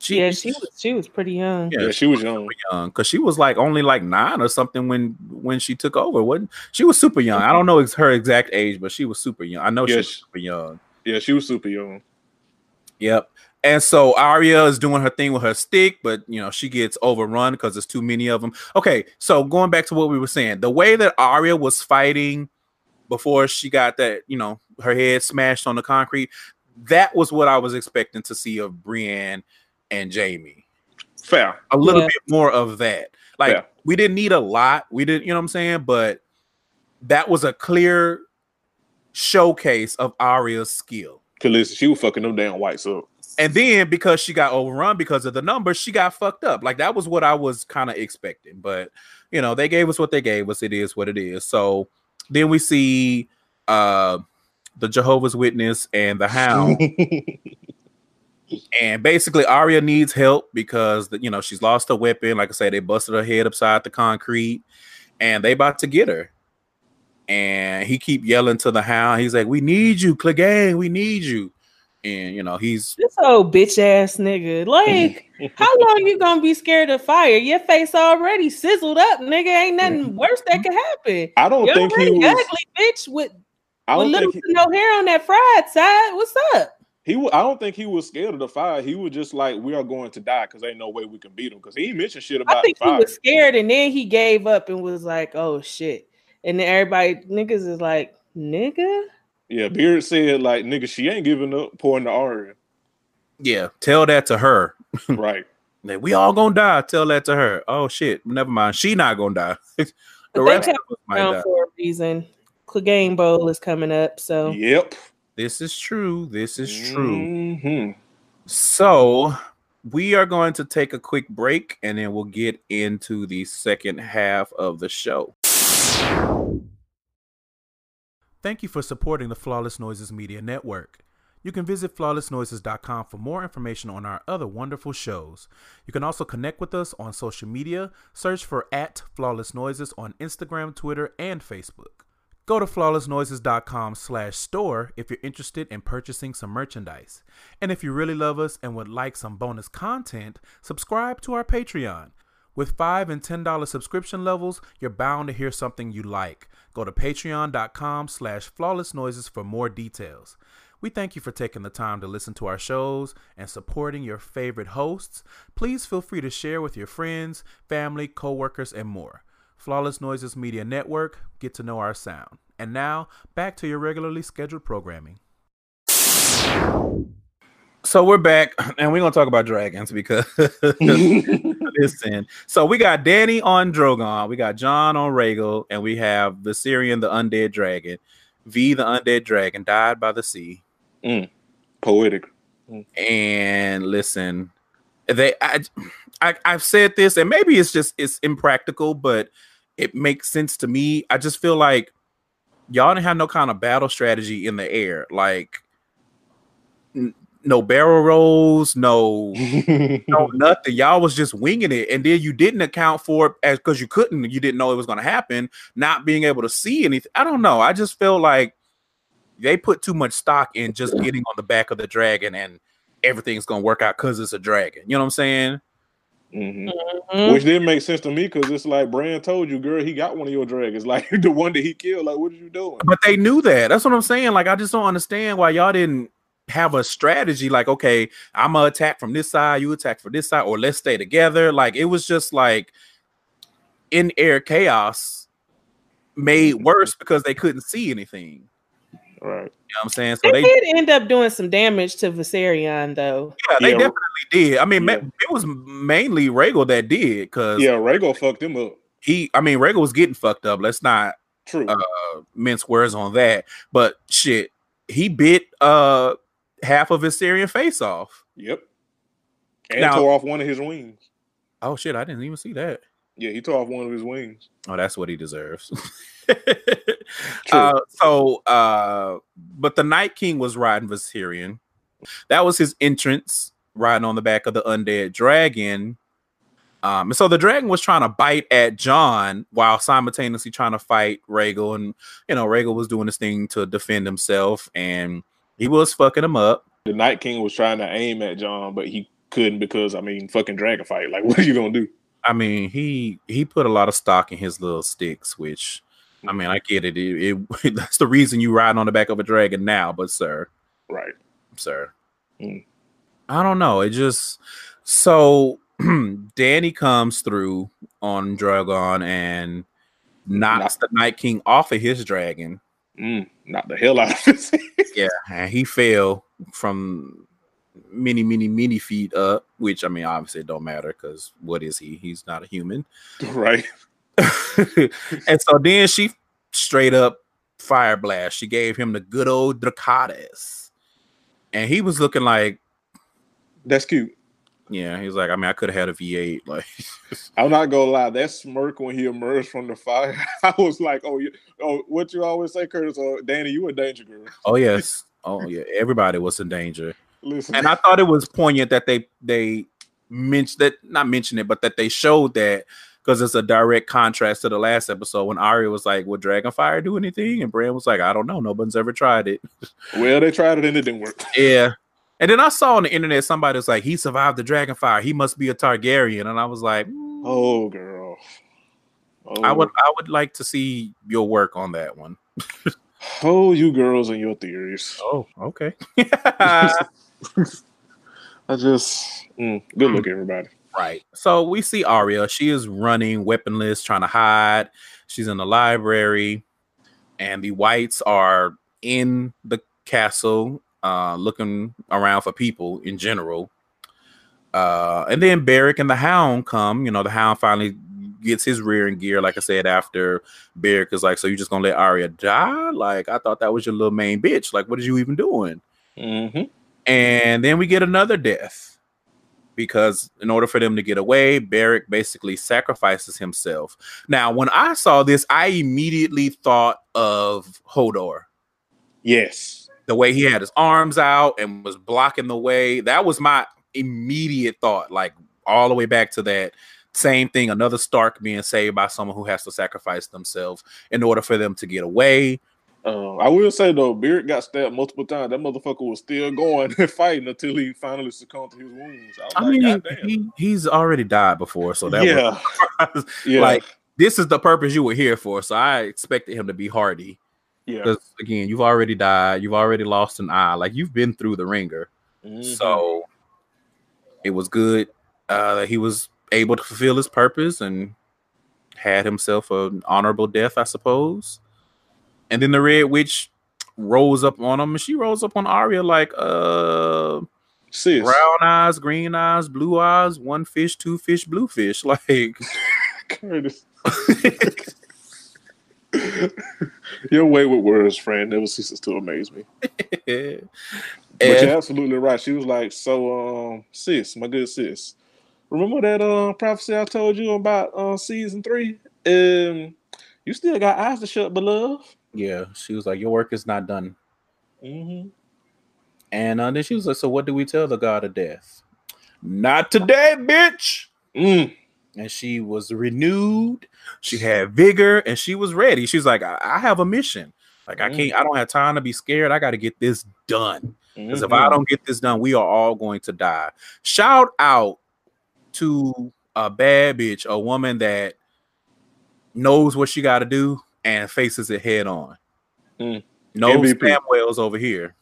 She was pretty young. Yeah, she was young because she was like only like 9 or something when she took over. Wasn't she? Was super young. I don't know her exact age, but she was super young. I know she was super young. Yeah, she was super young. Yep. And so Arya is doing her thing with her stick, but you know she gets overrun because there's too many of them. Okay, so going back to what we were saying, the way that Arya was fighting before she got that, you know, her head smashed on the concrete, that was what I was expecting to see of Brienne and Jamie. Fair. A little bit more of that. Like we didn't need a lot. We didn't, you know what I'm saying? But that was a clear showcase of Arya's skill. Cause listen, she was fucking them damn whites up. And then because she got overrun because of the numbers, she got fucked up. Like that was what I was kind of expecting. But you know, they gave us what they gave us. It is what it is. So then we see the Jehovah's Witness and the Hound. And basically, Arya needs help because, you know, she's lost her weapon. Like I said, they busted her head upside the concrete, and they about to get her. And he keep yelling to the Hound. He's like, "We need you, Clegane. We need you." And you know, he's this old bitch ass nigga. Like, how long you gonna be scared of fire? Your face already sizzled up, nigga. Ain't nothing worse that could happen. I don't You're think he was ugly, bitch, with little to no hair on that fried side. What's up? I don't think he was scared of the fire. He was just like, we are going to die because ain't no way we can beat him. Because he mentioned shit about the fire. I think he was scared, and then he gave up and was like, oh, shit. And then everybody, niggas is like, nigga? Yeah, Beard said, like, nigga, she ain't giving up, pouring the Arya. Yeah, tell that to her. Right. Like, we all gonna die. Tell that to her. Oh, shit. Never mind. She not gonna die. The rest of us might die. For a reason. Clegane Bowl is coming up, so. Yep. This is true. This is true. So we are going to take a quick break, and then we'll get into the second half of the show. Thank you for supporting the Flawless Noises Media Network. You can visit flawlessnoises.com for more information on our other wonderful shows. You can also connect with us on social media. Search for @flawlessnoises on Instagram, Twitter, and Facebook. Go to flawlessnoises.com/store if you're interested in purchasing some merchandise. And if you really love us and would like some bonus content, subscribe to our Patreon. With $5 and $10 subscription levels, you're bound to hear something you like. Go to patreon.com/flawlessnoises for more details. We thank you for taking the time to listen to our shows and supporting your favorite hosts. Please feel free to share with your friends, family, coworkers, and more. Flawless Noises Media Network, get to know our sound. And now, back to your regularly scheduled programming. So we're back, and we're going to talk about dragons because, listen, so we got Dany on Drogon, we got Jon on Rhaegal, and we have Viserion, the undead dragon. V, the undead dragon, died by the sea. Poetic. And listen, I've said this, and maybe it's just, it's impractical, but it makes sense to me. I just feel like y'all didn't have no kind of battle strategy in the air. Like, no barrel rolls, no nothing. Y'all was just winging it, and then you didn't account for it because you didn't know it was going to happen, not being able to see anything. I don't know. I just feel like they put too much stock in just getting on the back of the dragon and everything's going to work out because it's a dragon. You know what I'm saying? Which didn't make sense to me because it's like Bran told you, girl, he got one of your dragons, like the one that he killed. Like, what are you doing? But they knew that. That's what I'm saying. Like, I just don't understand why y'all didn't have a strategy. Like, okay, I'm gonna attack from this side, you attack from this side, or let's stay together. Like, it was just like in air chaos made worse because they couldn't see anything. Right. You know what I'm saying? So they did end up doing some damage to Viserion, though. Yeah, they definitely did. I mean, it was mainly Rhaegal that did, because Rhaegal fucked him up. Rhaegal was getting fucked up. Let's not mince words on that. But shit, he bit half of Viserion face off. Yep. And now, tore off one of his wings. Oh, shit. I didn't even see that. Yeah, he tore off one of his wings. Oh, that's what he deserves. But the Night King was riding Viserion. That was his entrance, riding on the back of the undead dragon. And so the dragon was trying to bite at Jon while simultaneously trying to fight Rhaegal. And, you know, Rhaegal was doing this thing to defend himself, and he was fucking him up. The Night King was trying to aim at Jon, but he couldn't because, I mean, fucking dragon fight. Like, what are you going to do? I mean, he put a lot of stock in his little sticks, which, I mean, I get it. That's the reason you ride on the back of a dragon now, but sir. Right. Sir. Mm. I don't know. It just... So, Danny comes through on Drogon and knocks the Night King off of his dragon. Knocked the hell out of his. Yeah, and he fell from... many feet up, which I mean obviously it don't matter because what is he? He's not a human, right? And so then she straight up fire blast. She gave him the good old Dracatis, and he was looking like, that's cute. Yeah, he was like, I mean, I could have had a V8. Like, I'm not gonna lie, that smirk when he emerged from the fire, I was like, oh, what you always say, Curtis? Oh, Danny, you a danger girl. Oh yes, oh yeah, everybody was in danger. Listen. And I thought it was poignant that they mentioned that, not mentioned it, but that they showed that, because it's a direct contrast to the last episode when Arya was like, "Would Dragonfire do anything?" And Bran was like, "I don't know. Nobody's ever tried it." Well, they tried it and it didn't work. Yeah. And then I saw on the internet somebody was like, "He survived the Dragonfire. He must be a Targaryen." And I was like, "Oh, girl, oh. I would like to see your work on that one." Oh, you girls and your theories. Oh, okay. I just good luck, everybody. Right. So we see Arya. She is running, weaponless, trying to hide. She's in the library, and the Whites are in the castle, looking around for people in general. And then Beric and the Hound come. You know, the Hound finally gets his rear in gear, like I said, after Beric is like, "So you just gonna let Arya die? Like, I thought that was your little main bitch. Like, what are you even doing?" Mm-hmm. And then we get another death, because in order for them to get away, Beric basically sacrifices himself. Now, when I saw this, I immediately thought of Hodor. Yes. The way he had his arms out and was blocking the way. That was my immediate thought, like all the way back to that. Same thing, another Stark being saved by someone who has to sacrifice themselves in order for them to get away. I will say, though, Beric got stabbed multiple times. That motherfucker was still going and fighting until he finally succumbed to his wounds. He's already died before, so that was yeah. Like, this is the purpose you were here for, so I expected him to be hardy. Yeah. Because, again, you've already died. You've already lost an eye. Like, you've been through the ringer. Mm-hmm. So it was good that he was able to fulfill his purpose and had himself an honorable death, I suppose. And then the Red Witch rolls up on him, and she rolls up on Arya like, sis. Brown eyes, green eyes, blue eyes, one fish, two fish, blue fish. Like, Curtis, your way with words, friend, never ceases to amaze me. And, but you're absolutely right. She was like, so, sis, my good sis, remember that prophecy I told you about season 3? You still got eyes to shut, beloved. Yeah, she was like, your work is not done. Mm-hmm. And then she was like, so what do we tell the god of death? Not today, bitch. And she was renewed. She had vigor, and she was ready. She's like, I have a mission. Like, I can't. I don't have time to be scared. I got to get this done. Because if I don't get this done, we are all going to die. Shout out to a bad bitch, a woman that knows what she got to do and faces it head on. No Samwells over here.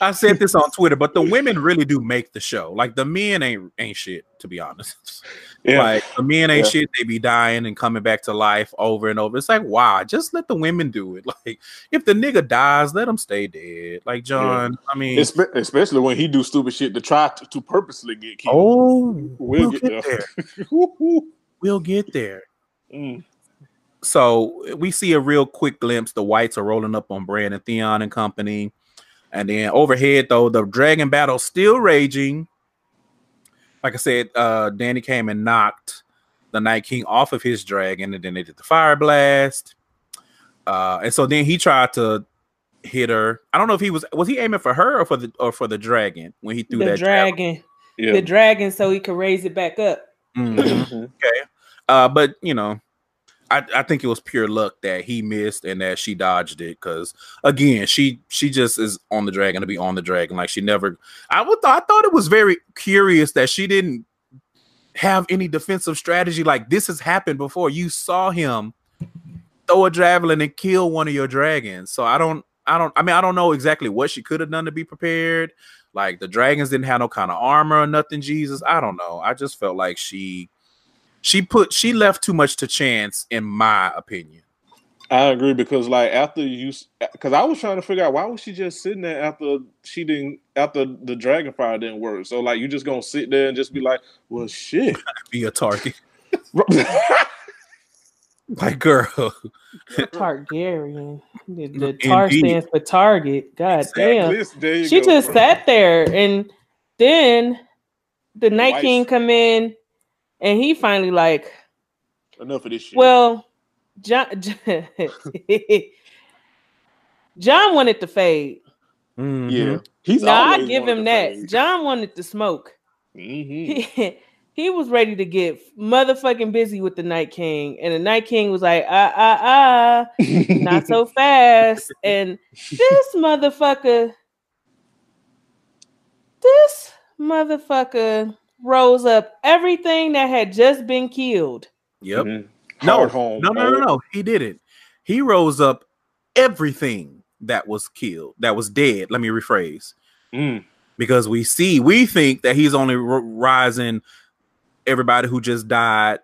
I said this on Twitter, but the women really do make the show. Like, the men ain't shit, to be honest. Yeah. Like, the men ain't shit. They be dying and coming back to life over and over. It's like, why? Just let the women do it. Like, if the nigga dies, let him stay dead. Like, John, I mean, especially when he do stupid shit to try to purposely get killed. Oh, we'll get there. We'll get there. So we see a real quick glimpse. The Whites are rolling up on Bran and Theon and company. And then overhead, though, the dragon battle still raging. Like I said, Danny came and knocked the Night King off of his dragon, and then they did the fire blast. And so then he tried to hit her. I don't know if he was he aiming for her or for the dragon when he threw the dragon. Yeah. The dragon, so he could raise it back up. Mm-hmm. Okay. But you know, I think it was pure luck that he missed and that she dodged it, because again, she just is on the dragon to be on the dragon. Like, she never— I thought it was very curious that she didn't have any defensive strategy. Like, this has happened before. You saw him throw a javelin and kill one of your dragons. So I don't know exactly what she could have done to be prepared. Like, the dragons didn't have no kind of armor or nothing, Jesus. I don't know. I just felt like she left too much to chance, in my opinion. I agree, because like because I was trying to figure out, why was she just sitting there after the dragon fire didn't work? So like, you just gonna sit there and just be like, well, shit, be a target, like, girl. Targaryen. The tar stands for target. God exactly. Damn, she go, just bro. Sat there, and then the Night King come in. And he finally like, enough of this shit. Well, John wanted to fade. Mm-hmm. Yeah, I give him that. Fade. John wanted to smoke. Mm-hmm. He was ready to get motherfucking busy with the Night King, and the Night King was like, not so fast. And this motherfucker. Rose up everything that had just been killed. Yep. Mm-hmm. No. He didn't. He rose up everything that was killed, that was dead. Let me rephrase. Mm. Because we think that he's only rising everybody who just died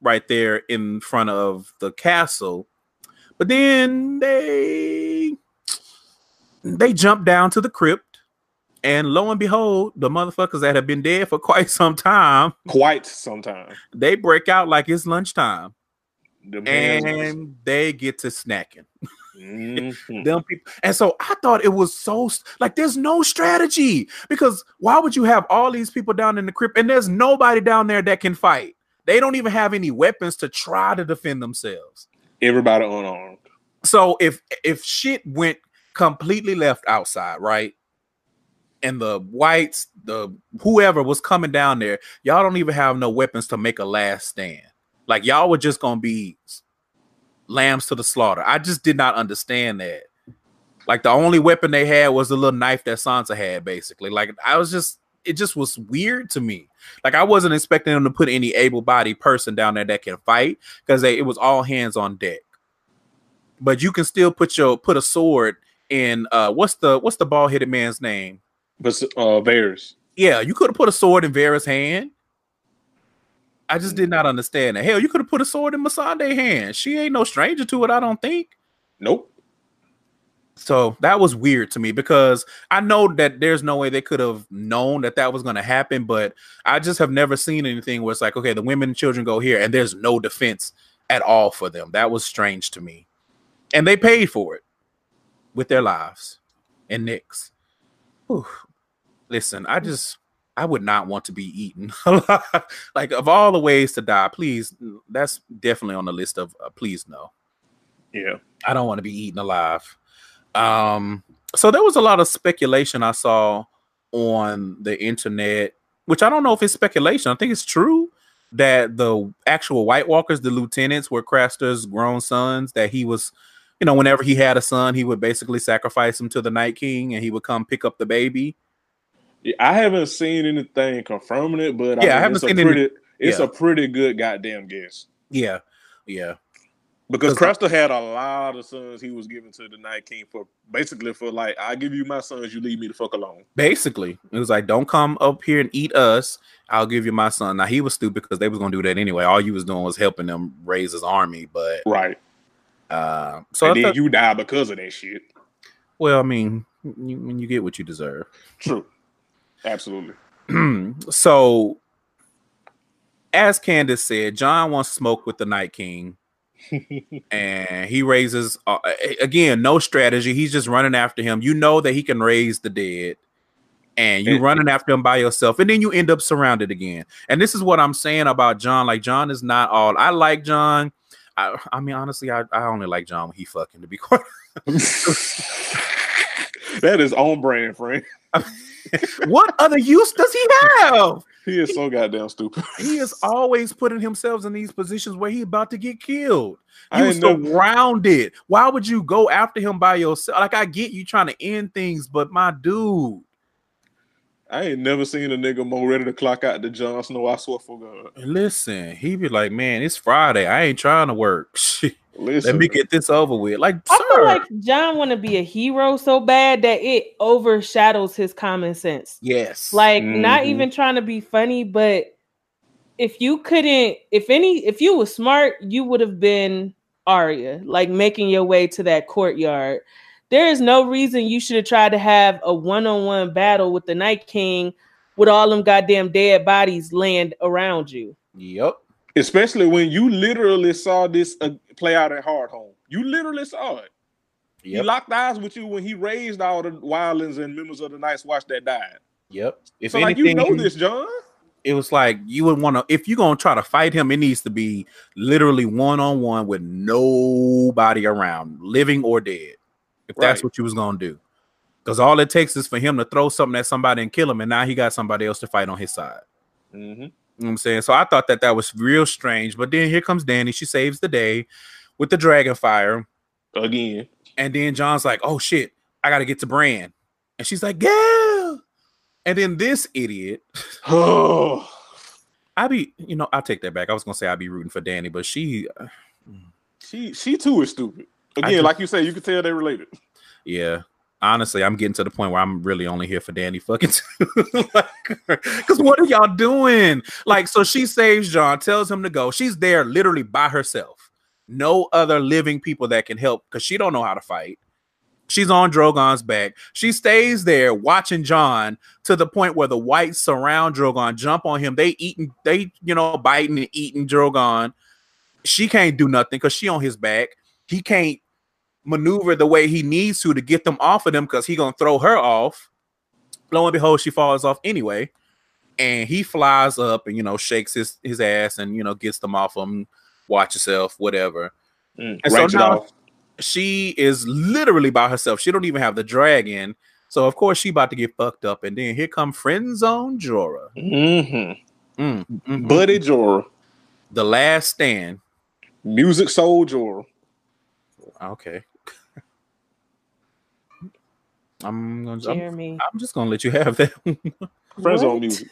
right there in front of the castle. But then they jumped down to the crypt. And lo and behold, the motherfuckers that have been dead for quite some time, they break out like it's lunchtime. And they get to snacking. Mm-hmm. Them people. And so I thought it was so, like, there's no strategy. Because why would you have all these people down in the crypt and there's nobody down there that can fight? They don't even have any weapons to try to defend themselves. Everybody unarmed. So if shit went completely left outside, right? And the whites, the whoever was coming down there, y'all don't even have no weapons to make a last stand. Like, y'all were just gonna be lambs to the slaughter. I just did not understand that. Like, the only weapon they had was the little knife that Sansa had, basically. Like, it just was weird to me. Like, I wasn't expecting them to put any able-bodied person down there that can fight, because it was all hands on deck. But you can still put a sword in what's the bald-headed man's name? But Varys. Yeah, you could have put a sword in Varys' hand. I just did not understand that. Hell, you could have put a sword in Missandei's hand. She ain't no stranger to it, I don't think. Nope. So that was weird to me, because I know that there's no way they could have known that was going to happen, but I just have never seen anything where it's like, okay, the women and children go here, and there's no defense at all for them. That was strange to me. And they paid for it with their lives and nicks. Whew. Listen, I would not want to be eaten. Like, of all the ways to die, please, that's definitely on the list of please no. Yeah, I don't want to be eaten alive. So there was a lot of speculation I saw on the internet, which I don't know if it's speculation. I think it's true that the actual White Walkers, the lieutenants, were Craster's grown sons, that he was— you know, whenever he had a son, he would basically sacrifice him to the Night King, and he would come pick up the baby. Yeah, I haven't seen anything confirming it, but yeah, I haven't seen it. It's a pretty good goddamn guess. Yeah, yeah. Because Craster had a lot of sons he was giving to the Night King for like, I give you my sons, you leave me the fuck alone. Basically, it was like, don't come up here and eat us. I'll give you my son. Now, he was stupid, because they was gonna do that anyway. All you was doing was helping them raise his army, but right. So you die because of that shit. Well, I mean, you get what you deserve. True. Absolutely. So, as Candace said, John wants to smoke with the Night King. And he raises, again, no strategy. He's just running after him. You know that he can raise the dead. And you're running after him by yourself. And then you end up surrounded again. And this is what I'm saying about Jon. Like, Jon is not all. I like Jon. I mean, honestly, I only like Jon when he fucking, to be quite That is on brand, Frank. What other use does he have? He is so goddamn stupid. He is always putting himself in these positions where he's about to get killed. You surrounded. Why would you go after him by yourself? Like, I get you trying to end things, but my dude. I ain't never seen a nigga more ready to clock out than Jon Snow. I swear for God. Listen, he be like, man, it's Friday. I ain't trying to work. Listen. Let me get this over with. Like, I feel like Jon want to be a hero so bad that it overshadows his common sense. Yes. Like, not even trying to be funny, but if you couldn't, if you were smart, you would have been Arya, like making your way to that courtyard. There is no reason you should have tried to have a one-on-one battle with the Night King with all them goddamn dead bodies laying around you. Yep. Especially when you literally saw this play out at Hardhome. You literally saw it. Yep. He locked eyes with you when he raised all the wildlings and members of the Night's Watch that died. Yep. If so, anything, like, you know this, Jon. It was like you would want to, if you're going to try to fight him, it needs to be literally one-on-one with nobody around, living or dead. If that's what you was going to do. Because all it takes is for him to throw something at somebody and kill him, and now he got somebody else to fight on his side. You know what I'm saying? So I thought that that was real strange. But then here comes Dany. She saves the day with the dragon fire. Again. And then Jon's like, oh, shit, I got to get to Bran. And she's like, yeah. And then this idiot. Oh. I'll take that back. I was going to say I'd be rooting for Dany, but she too is stupid. Again, like you say, you can tell they're related. Yeah. Honestly, I'm getting to the point where I'm really only here for Dany fucking too. Because what are y'all doing? Like, so she saves Jon, tells him to go. She's there literally by herself. No other living people that can help because she don't know how to fight. She's on Drogon's back. She stays there watching Jon to the point where the whites surround Drogon, jump on him. They biting and eating Drogon. She can't do nothing because she on his back. He can't maneuver the way he needs to get them off of them because he's gonna throw her off. Lo and behold, she falls off anyway, and he flies up and shakes his ass and gets them off of him. Watch yourself, whatever. And so now she is literally by herself. She don't even have the dragon, so of course she about to get fucked up. And then here come friend zone Jorah, buddy Jorah, the last stand, music soul Jorah. Okay. I'm just gonna let you have that. Friendzone music.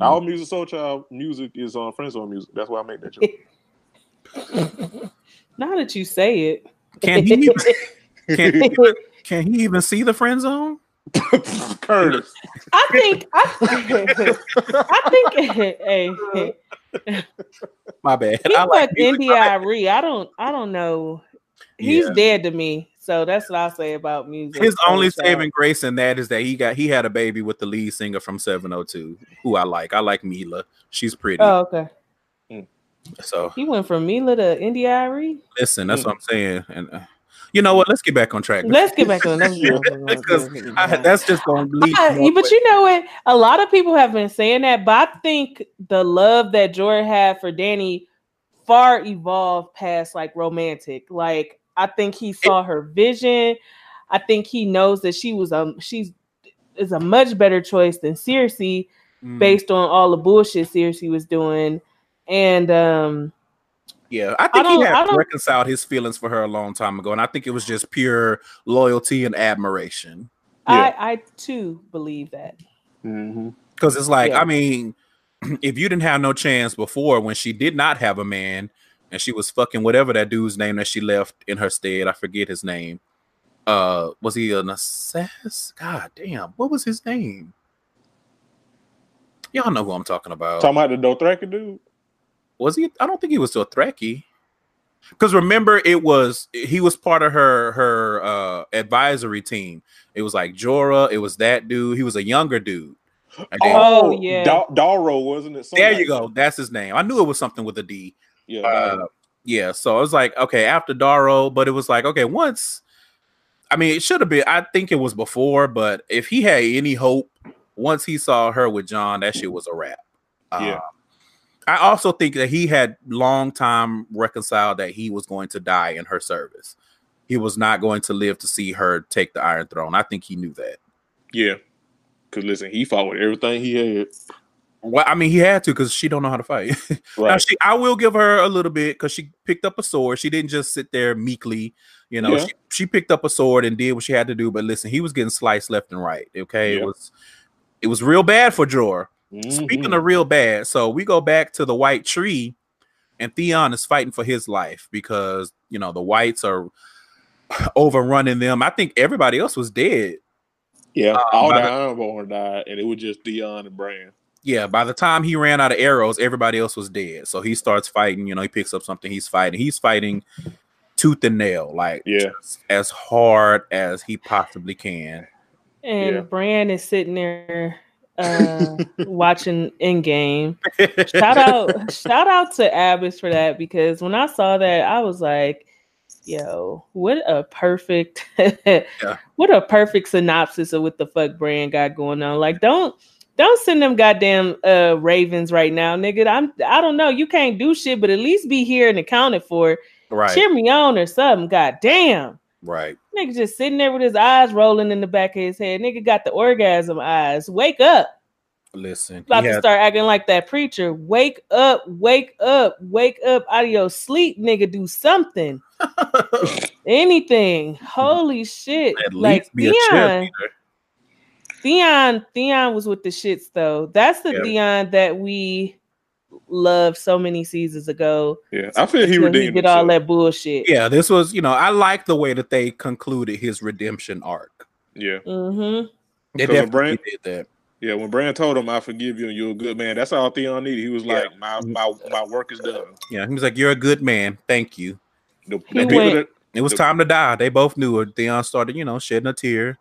All music, soul child music is on friendzone music. That's why I make that joke. Now that you say it, can he even see the friend zone? Curtis. I think my bad. He like NDIRE. I don't know. He's dead to me. So that's what I'll say about music. His only saving grace in that is that he had a baby with the lead singer from 702, who I like. I like Mila. She's pretty. Oh, okay. So he went from Mila to NDIRE. Listen, that's what I'm saying. And you know what? Let's get back on track. Let's get back on track. That's just going to lead. But you know what? A lot of people have been saying that, but I think the love that Jorah had for Dany far evolved past like romantic. Like, I think he saw her vision. I think he knows that she is a much better choice than Cersei based on all the bullshit Cersei was doing. And, yeah, I think he had reconciled his feelings for her a long time ago, and I think it was just pure loyalty and admiration. Yeah. I too believe that. Because it's like, I mean, if you didn't have no chance before when she did not have a man and she was fucking whatever that dude's name that she left in her stead, I forget his name. Was he an assassin? God damn, what was his name? Y'all know who I'm talking about. Talking about the Dothraki dude? Was he? I don't think he was Dothraki. Because remember, he was part of her advisory team. It was like Jorah. It was that dude. He was a younger dude. Daario, wasn't it? There you go. That's his name. I knew it was something with a D. Yeah. Yeah, so I was like, okay, after Daario, but it was like, okay, once, I mean, it should have been, I think it was before, but if he had any hope, once he saw her with John, that shit was a wrap. Yeah. I also think that he had long time reconciled that he was going to die in her service. He was not going to live to see her take the Iron Throne. I think he knew that. Yeah. Because, listen, he fought with everything he had. Well, I mean, he had to because she don't know how to fight. Right. Now, I will give her a little bit because she picked up a sword. She didn't just sit there meekly. You know, yeah. She picked up a sword and did what she had to do. But listen, he was getting sliced left and right. Okay, yeah. It was real bad for Jorah. Mm-hmm. Speaking of real bad, so we go back to the White Tree, and Theon is fighting for his life because, you know, the Whites are overrunning them. I think everybody else was dead. Yeah, all the Ironborn died, and it was just Theon and Bran. Yeah, by the time he ran out of arrows, everybody else was dead. So he starts fighting. You know, he picks up something. He's fighting tooth and nail, like as hard as he possibly can. And Bran is sitting there watching Endgame. Shout out to Abbas for that, because when I saw that, I was like, yo, what a perfect synopsis of what the fuck Bran got going on. Like, Don't send them goddamn ravens right now, nigga. I don't know. You can't do shit, but at least be here and accounted for. Right. Cheer me on or something. Goddamn. Right. Nigga just sitting there with his eyes rolling in the back of his head. Nigga got the orgasm eyes. Wake up. Listen. About to start acting like that preacher. Wake up. Wake up. Wake up out of your sleep, nigga. Do something. Anything. Holy shit. At least like, be a cheerleader. Theon was with the shits, though. That's the Theon that we loved so many seasons ago. Yeah, I feel he redeemed himself. All that bullshit. Yeah, this was, you know, I like the way that they concluded his redemption arc. Yeah. Mm-hmm. They definitely did that. Yeah, when Bran told him, I forgive you and you're a good man, that's all Theon needed. He was like, my work is done. Yeah, he was like, you're a good man. Thank you. It was time to die. They both knew it. Theon started, you know, shedding a tear.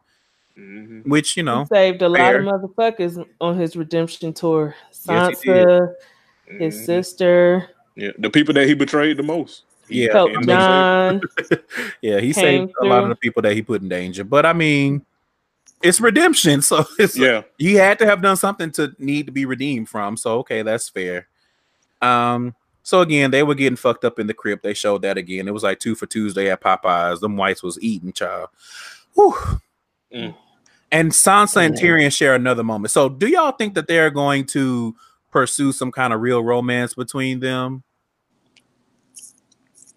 Mm-hmm. Which, you know, he saved a lot of motherfuckers on his redemption tour. Sansa, his sister, the people that he betrayed the most. John. Yeah, he saved a lot of the people that he put in danger. But I mean, it's redemption, so it's he had to have done something to need to be redeemed from. So okay, that's fair. So again, they were getting fucked up in the crib. They showed that again. It was like 2 for Tuesday at Popeyes. Them whites was eating, child. Whew. Mm. And Sansa and Tyrion share another moment. So do y'all think that they're going to pursue some kind of real romance between them?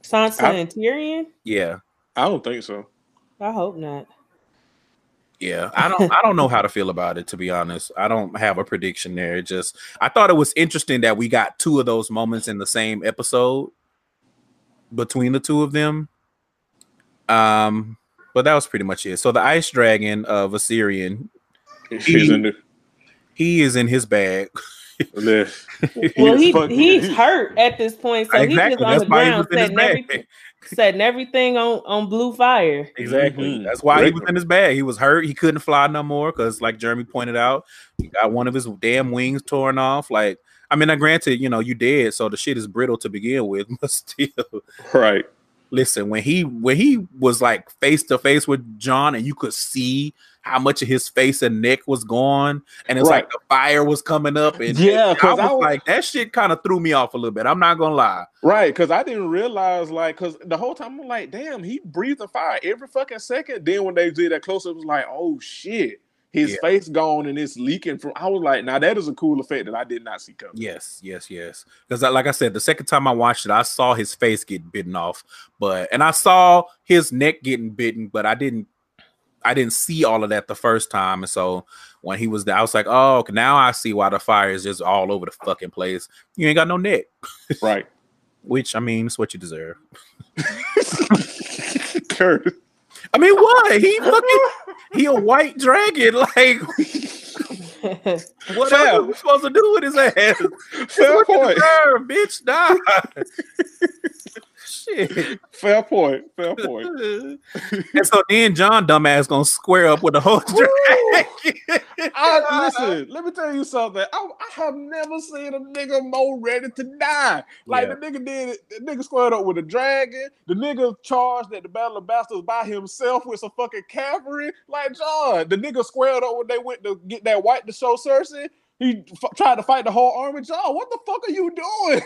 Sansa and Tyrion? Yeah. I don't think so. I hope not. Yeah. I don't know how to feel about it, to be honest. I don't have a prediction there. It just, I thought it was interesting that we got two of those moments in the same episode between the two of them. But that was pretty much it. So the ice dragon of Viserion, he is in his bag. Well, he's hurt at this point, so he's just on the ground setting everything on blue fire. Exactly. Mm-hmm. That's why he was in his bag. He was hurt. He couldn't fly no more because, like Jeremy pointed out, he got one of his damn wings torn off. Like, I mean, granted, you know, you dead, so the shit is brittle to begin with, but still. Right. Listen, when he was like face to face with John, and you could see how much of his face and neck was gone, and it's like the fire was coming up, and I was like, that shit kind of threw me off a little bit. I'm not gonna lie, right? Because I didn't realize, like, because the whole time I'm like, damn, he breathing fire every fucking second. Then when they did that close up, it was like, oh shit, his face gone and it's leaking from. I was like, now that is a cool effect that I did not see coming. Yes. Because like I said, the second time I watched it, I saw his face get bitten off, and I saw his neck getting bitten, but I didn't see all of that the first time. And so when he was there, I was like, oh, now I see why the fire is just all over the fucking place. You ain't got no neck, right? Which I mean, it's what you deserve. Curse. I mean, what? He a white dragon. Like, what else are we supposed to do with his ass? Fair point. Deserve, bitch, die. Shit. Fair point. And so then John dumbass gonna square up with the whole dragon. Listen, let me tell you something. I have never seen a nigga more ready to die. Like the nigga did, the nigga squared up with a dragon. The nigga charged at the Battle of Bastards by himself with some fucking cavalry. Like John, the nigga squared up when they went to get that white to show Cersei. He tried to fight the whole army. John, what the fuck are you doing?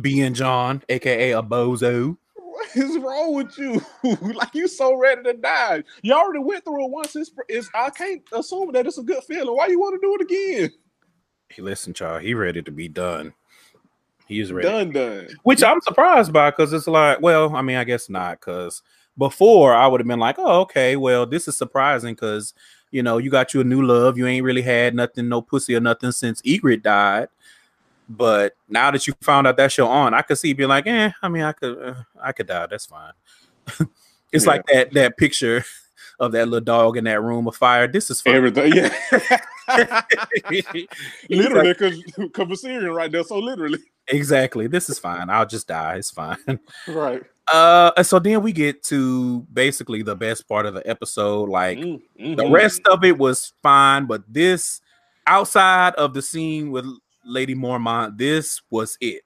Being John, aka a bozo. What is wrong with you? Like, you so ready to die. You already went through it once. I can't assume that it's a good feeling. Why you want to do it again? Hey, listen, child. He ready to be done. He is ready. Done. Which I'm surprised by, because it's like, well, I mean, I guess not, because before I would have been like, oh, okay, well, this is surprising because, you know, you got you a new love. You ain't really had nothing, no pussy or nothing since Ygritte died. But now that you found out that's your aunt, I could see being like, I mean, I could die. That's fine. It's like that picture of that little dog in that room of fire. This is fine. Everything, literally, because Viserion right there. So literally, exactly. This is fine. I'll just die. It's fine. Right. So then we get to basically the best part of the episode. Like the rest of it was fine, but this, outside of the scene with Lady Mormont, this was it.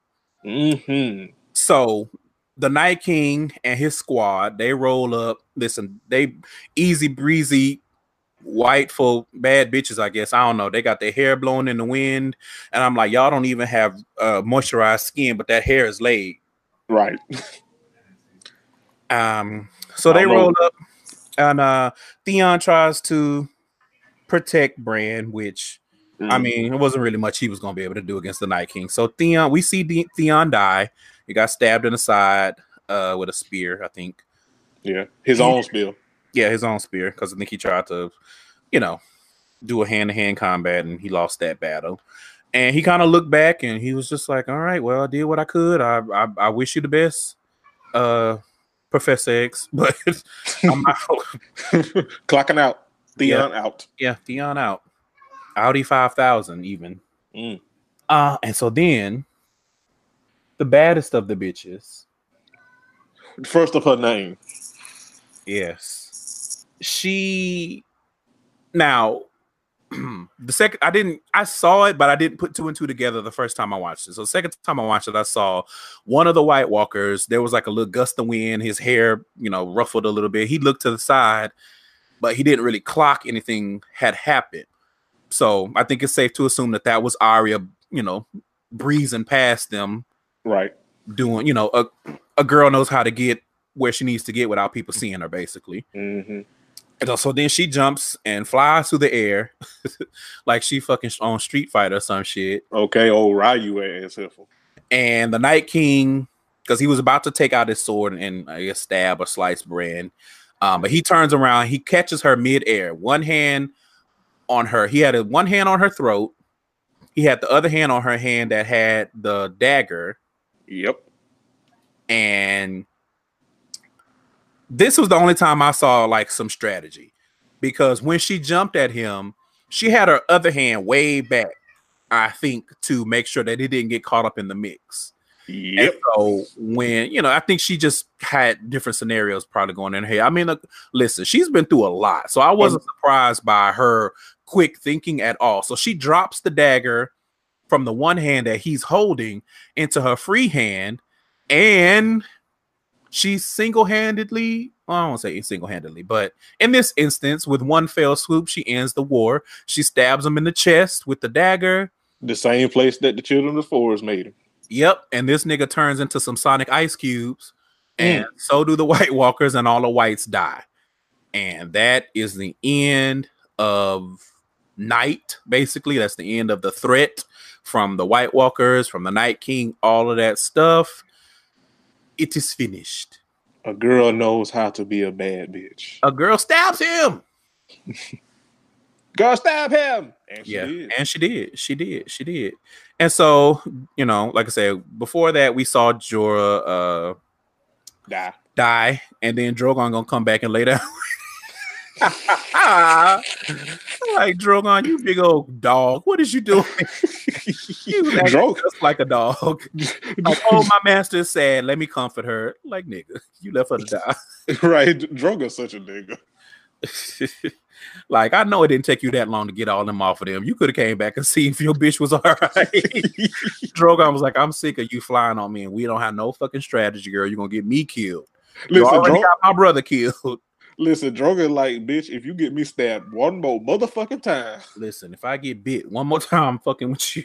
So the Night King and his squad, they roll up. Listen, they easy breezy white folk bad bitches, I guess. I don't know. They got their hair blown in the wind, and I'm like, y'all don't even have moisturized skin, but that hair is laid. Right. So they roll up, and Theon tries to protect Bran, which I mean, it wasn't really much he was going to be able to do against the Night King. So Theon, we see Theon die. He got stabbed in the side with a spear, I think. Yeah, his own spear. Yeah, his own spear, because I think he tried to, you know, do a hand-to-hand combat, and he lost that battle. And he kind of looked back, and he was just like, all right, well, I did what I could. I wish you the best, Professor X. But I'm out. Clocking out. Theon out. Yeah, Theon out. Audi 5,000 even. And so then the baddest of the bitches. First of her name. Yes. She now the second I saw it, but I didn't put two and two together the first time I watched it. So the second time I watched it, I saw one of the White Walkers. There was like a little gust of wind, his hair, you know, ruffled a little bit. He looked to the side, but he didn't really clock anything had happened. So I think it's safe to assume that that was Arya, you know, breezing past them. Right. Doing, you know, a girl knows how to get where she needs to get without people seeing her, basically. And so then she jumps and flies through the air like she fucking on Street Fighter or some shit. Okay, old Ryu ass. And the Night King, because he was about to take out his sword and I guess stab or slice Bran. But he turns around. He catches her midair. One hand on her, he had one hand on her throat. He had the other hand on her hand that had the dagger. Yep. And this was the only time I saw like some strategy, because when she jumped at him, she had her other hand way back, I think, to make sure that it didn't get caught up in the mix. Yep. And so when, you know, I think she just had different scenarios probably going in her head. I mean, look, listen, she's been through a lot, so I wasn't surprised by her quick thinking at all. So she drops the dagger from the one hand that he's holding into her free hand, and she single-handedly, well, I won't say single-handedly, but in this instance, with one fell swoop, she ends the war. She stabs him in the chest with the dagger. The same place that the Children of the Forest made him. Yep, and this nigga turns into some sonic ice cubes, and so do the White Walkers, and all the whites die. And that is the end of night, basically. That's the end of the threat from the White Walkers, from the Night King, all of that stuff. It is finished. A girl knows how to be a bad bitch. A girl stabs him. Girl stab him. And she did. And she did. She did. And so, you know, like I said, before that, we saw Jorah die. And then Drogon gonna come back and lay down. Like, Drogon, you big old dog. What is you doing? You just like a dog. Like, oh, my master is sad. Let me comfort her. Like, nigga, you left her to die. Right. Drogon's such a nigga. Like, I know it didn't take you that long to get all them off of them. You could have came back and see if your bitch was all right. Drogon was like, I'm sick of you flying on me, and we don't have no fucking strategy, girl. You're gonna get me killed. Listen, you already got my brother killed. Listen, Drogon, like, bitch, if you get me stabbed one more motherfucking time. Listen, if I get bit one more time, I'm fucking with you.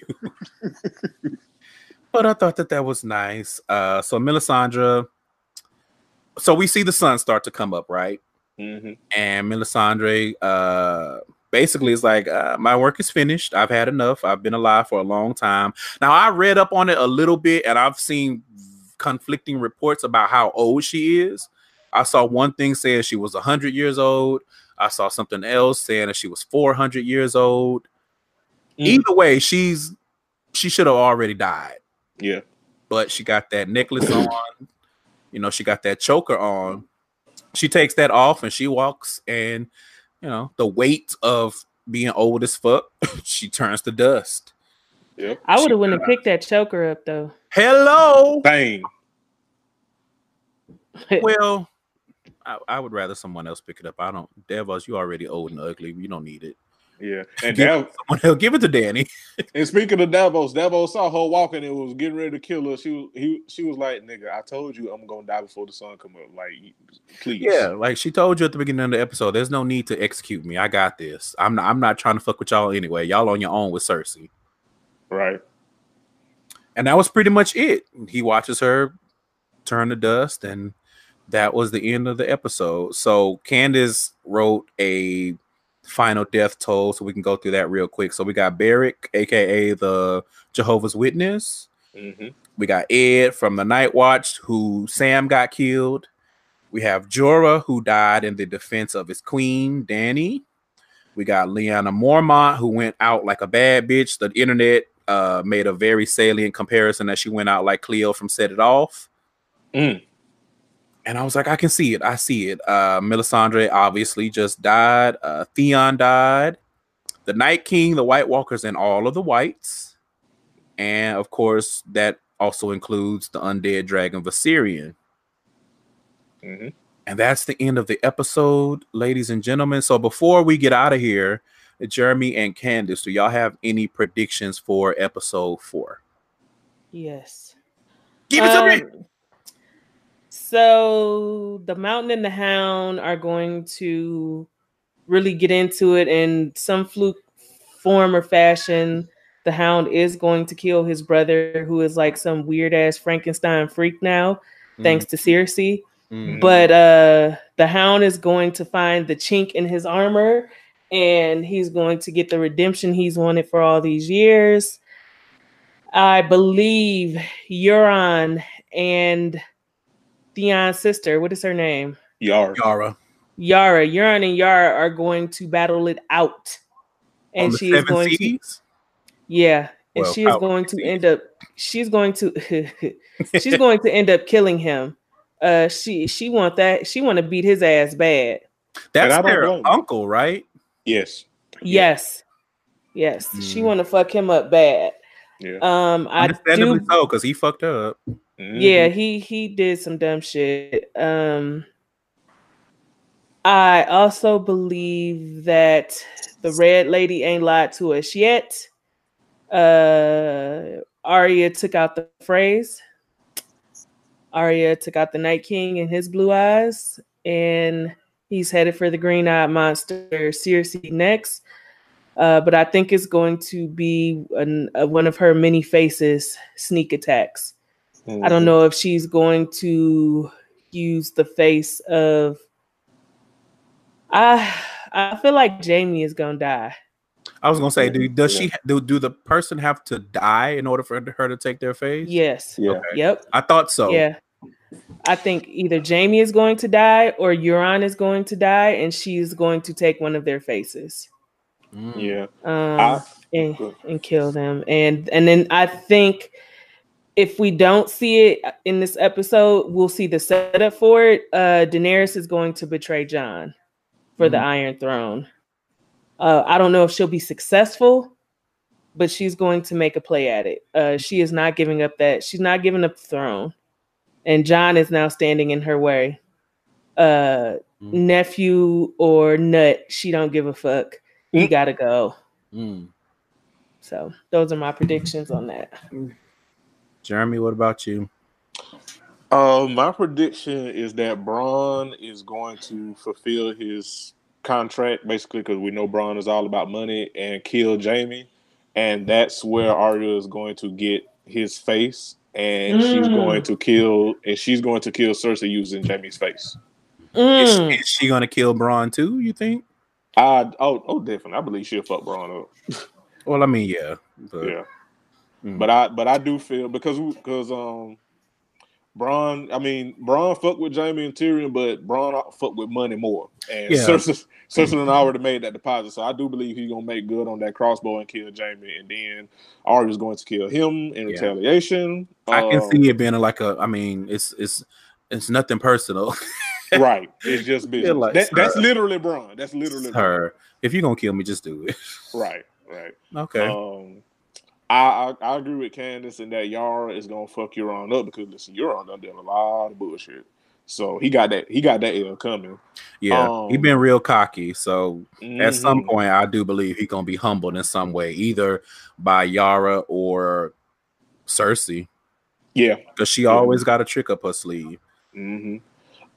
But I thought that that was nice. So Melisandre, so we see the sun start to come up, right? Mm-hmm. And Melisandre basically is like, my work is finished. I've had enough. I've been alive for a long time. Now, I read up on it a little bit, and I've seen conflicting reports about how old she is. I saw one thing saying she was 100 years old. I saw something else saying that she was 400 years old. Mm. Either way, she should have already died. Yeah. But she got that necklace on. You know, she got that choker on. She takes that off and she walks, and, you know, the weight of being old as fuck, she turns to dust. Yep. I would have wouldn't picked that choker up, though. Hello! Bang. Well, I would rather someone else pick it up. I don't. Davos, you already old and ugly. You don't need it. Yeah. And give it to Danny. And speaking of Davos, Davos saw her walking and was getting ready to kill her. She was like, nigga, I told you I'm going to die before the sun come up. Like, please. Yeah, like she told you at the beginning of the episode, there's no need to execute me. I got this. I'm not trying to fuck with y'all anyway. Y'all on your own with Cersei. Right. And that was pretty much it. He watches her turn to dust, and that was the end of the episode. So Candace wrote a final death toll, so we can go through that real quick. So we got Beric, aka the Jehovah's Witness. Mm-hmm. We got Ed from the Night Watch, who Sam got killed. We have Jorah, who died in the defense of his queen, Dany. We got Lyanna Mormont, who went out like a bad bitch. The internet made a very salient comparison that she went out like Cleo from Set It Off. Mm. And I was like, I can see it. I see it. Melisandre obviously just died. Theon died. The Night King, the White Walkers, and all of the Whites. And, of course, that also includes the undead dragon Viserion. Mm-hmm. And that's the end of the episode, ladies and gentlemen. So before we get out of here, Jeremy and Candace, do y'all have any predictions for episode 4? Yes. Give it to me! So the Mountain and the Hound are going to really get into it in some fluke form or fashion. The Hound is going to kill his brother, who is like some weird ass Frankenstein freak now, thanks to Cersei. Mm. But the Hound is going to find the chink in his armor, and he's going to get the redemption he's wanted for all these years. I believe Euron and Theon's sister, what is her name? Yara. Euron and Yara are going to battle it out, and she is going to. Yeah, and she is going to end up. She's going to end up killing him. She want that. She want to beat his ass bad. That's their uncle, right? Yes. Mm. She want to fuck him up bad. Yeah. Understandably so, because he fucked up. Mm-hmm. Yeah, he did some dumb shit. I also believe that the Red Lady ain't lied to us yet. Arya took out the phrase. Arya took out the Night King and his blue eyes, and he's headed for the green-eyed monster, Cersei, next. But I think it's going to be one of her many faces sneak attacks. I don't know if she's going to use the face of. I feel like Jaime is gonna die. I was gonna say, does the person have to die in order for her to take their face? Yes. Yeah. Okay. Yep. I thought so. Yeah. I think either Jaime is going to die or Euron is going to die, and she's going to take one of their faces. Yeah. And kill them, and then I think. If we don't see it in this episode, we'll see the setup for it. Daenerys is going to betray Jon for the Iron Throne. I don't know if she'll be successful, but she's going to make a play at it. She is not giving up the throne. And Jon is now standing in her way. nephew or nut, she don't give a fuck. You gotta go. So those are my predictions on that. Jeremy, what about you? My prediction is that Bronn is going to fulfill his contract, basically, because we know Bronn is all about money, and kill Jaime. And that's where Arya is going to get his face, and she's going to kill Cersei using Jaime's face. Is she going to kill Bronn too, you think? Definitely. I believe she'll fuck Bronn up. Well, I mean, yeah. But... yeah. But I do feel because Bronn, I mean, Bronn fucked with Jaime and Tyrion, but Bronn fucked with money more. And Cersei and I already made that deposit, so I do believe he's going to make good on that crossbow and kill Jaime, and then Arya's going to kill him in retaliation. I can see it being like a, I mean, it's nothing personal. Right. It's just business. Like, that's literally Bronn. That's literally her. Bronn. If you're going to kill me, just do it. Right. Okay. I agree with Candace in that Yara is gonna fuck Euron up, because listen, Euron done did a lot of bullshit, so he got that L coming. Yeah, he been real cocky. So at some point, I do believe he's gonna be humbled in some way, either by Yara or Cersei. Yeah, because she always got a trick up her sleeve. And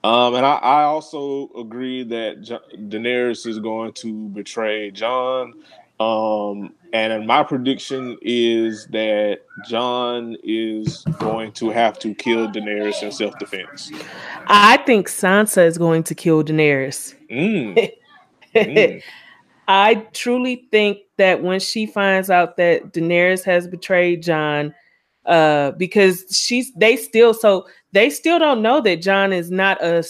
I also agree that Daenerys is going to betray Jon. And my prediction is that Jon is going to have to kill Daenerys in self-defense. I think Sansa is going to kill Daenerys. I truly think that when she finds out that Daenerys has betrayed Jon, because they still don't know that Jon is not a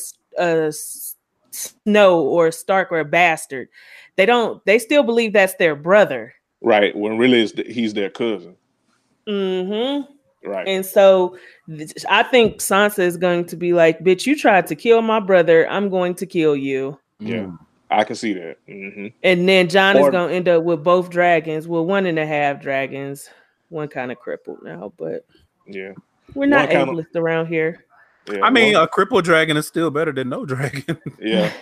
Snow or a Stark or a bastard. They still believe that's their brother. Right. When really he's their cousin. Right. And so I think Sansa is going to be like, bitch, you tried to kill my brother. I'm going to kill you. Yeah. I can see that. And then Jon is going to end up with both dragons. Well, 1.5 dragons. One kind of crippled now, but yeah, we're not ableist around here. Yeah, I mean, a crippled dragon is still better than no dragon. Yeah.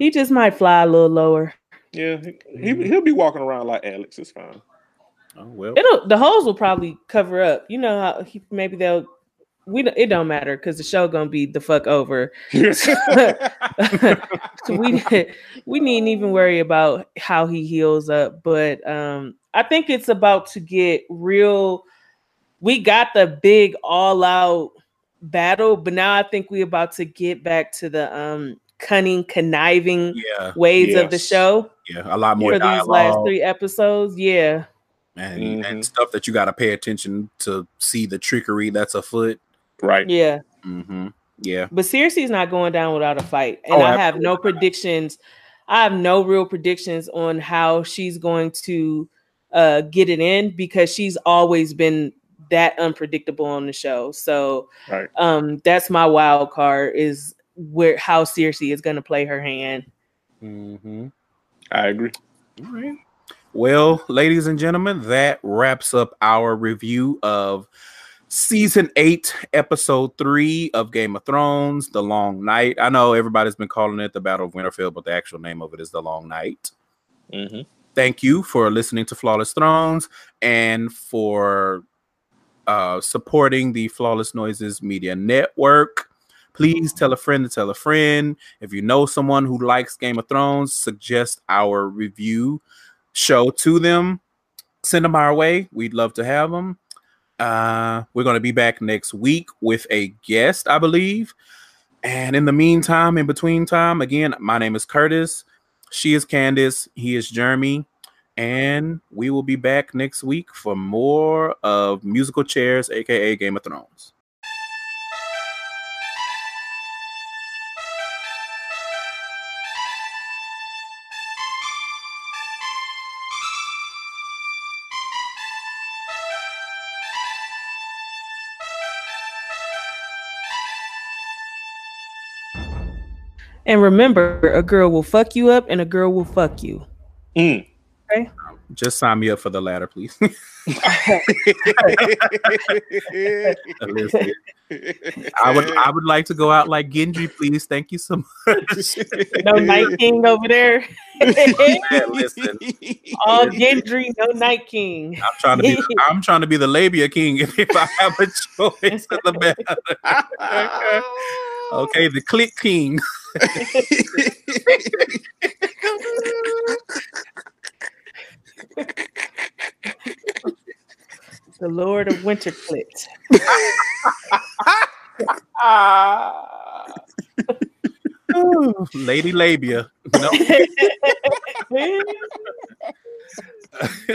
He just might fly a little lower. Yeah, he'll be walking around like Alex. It's fine. Oh well. The holes will probably cover up. You know how maybe they'll. It don't matter because the show gonna be the fuck over. So we needn't even worry about how he heals up. But I think it's about to get real. We got the big all out battle, but now I think we're about to get back to the cunning, conniving ways of the show. Yeah, a lot more for dialogue. These last 3 episodes. Yeah, and stuff that you got to pay attention to see the trickery that's afoot. Right. Yeah. Yeah. But Cersei's not going down without a fight, and I have no predictions. I have no real predictions on how she's going to get it in, because she's always been that unpredictable on the show. So that's my wild card, is how Cersei is going to play her hand. I agree. All right. Well, ladies and gentlemen, that wraps up our review of Season 8, Episode 3 of Game of Thrones, The Long Night. I know everybody's been calling it the Battle of Winterfell, but the actual name of it is The Long Night. Thank you for listening to Flawless Thrones and for supporting the Flawless Noises Media Network. Please tell a friend to tell a friend. If you know someone who likes Game of Thrones, suggest our review show to them. Send them our way. We'd love to have them. We're going to be back next week with a guest, I believe. And in the meantime, in between time, again, my name is Curtis. She is Candace. He is Jeremy. And we will be back next week for more of Musical Chairs, a.k.a. Game of Thrones. And remember, a girl will fuck you up and a girl will fuck you. Okay. Just sign me up for the latter, please. I would like to go out like Gendry, please. Thank you so much. No Night King over there. Yeah, listen. All Gendry, no Night King. I'm trying to be the labia king if I have a choice of the matter. Okay, the click king. The Lord of Winterflit. Lady Labia. No.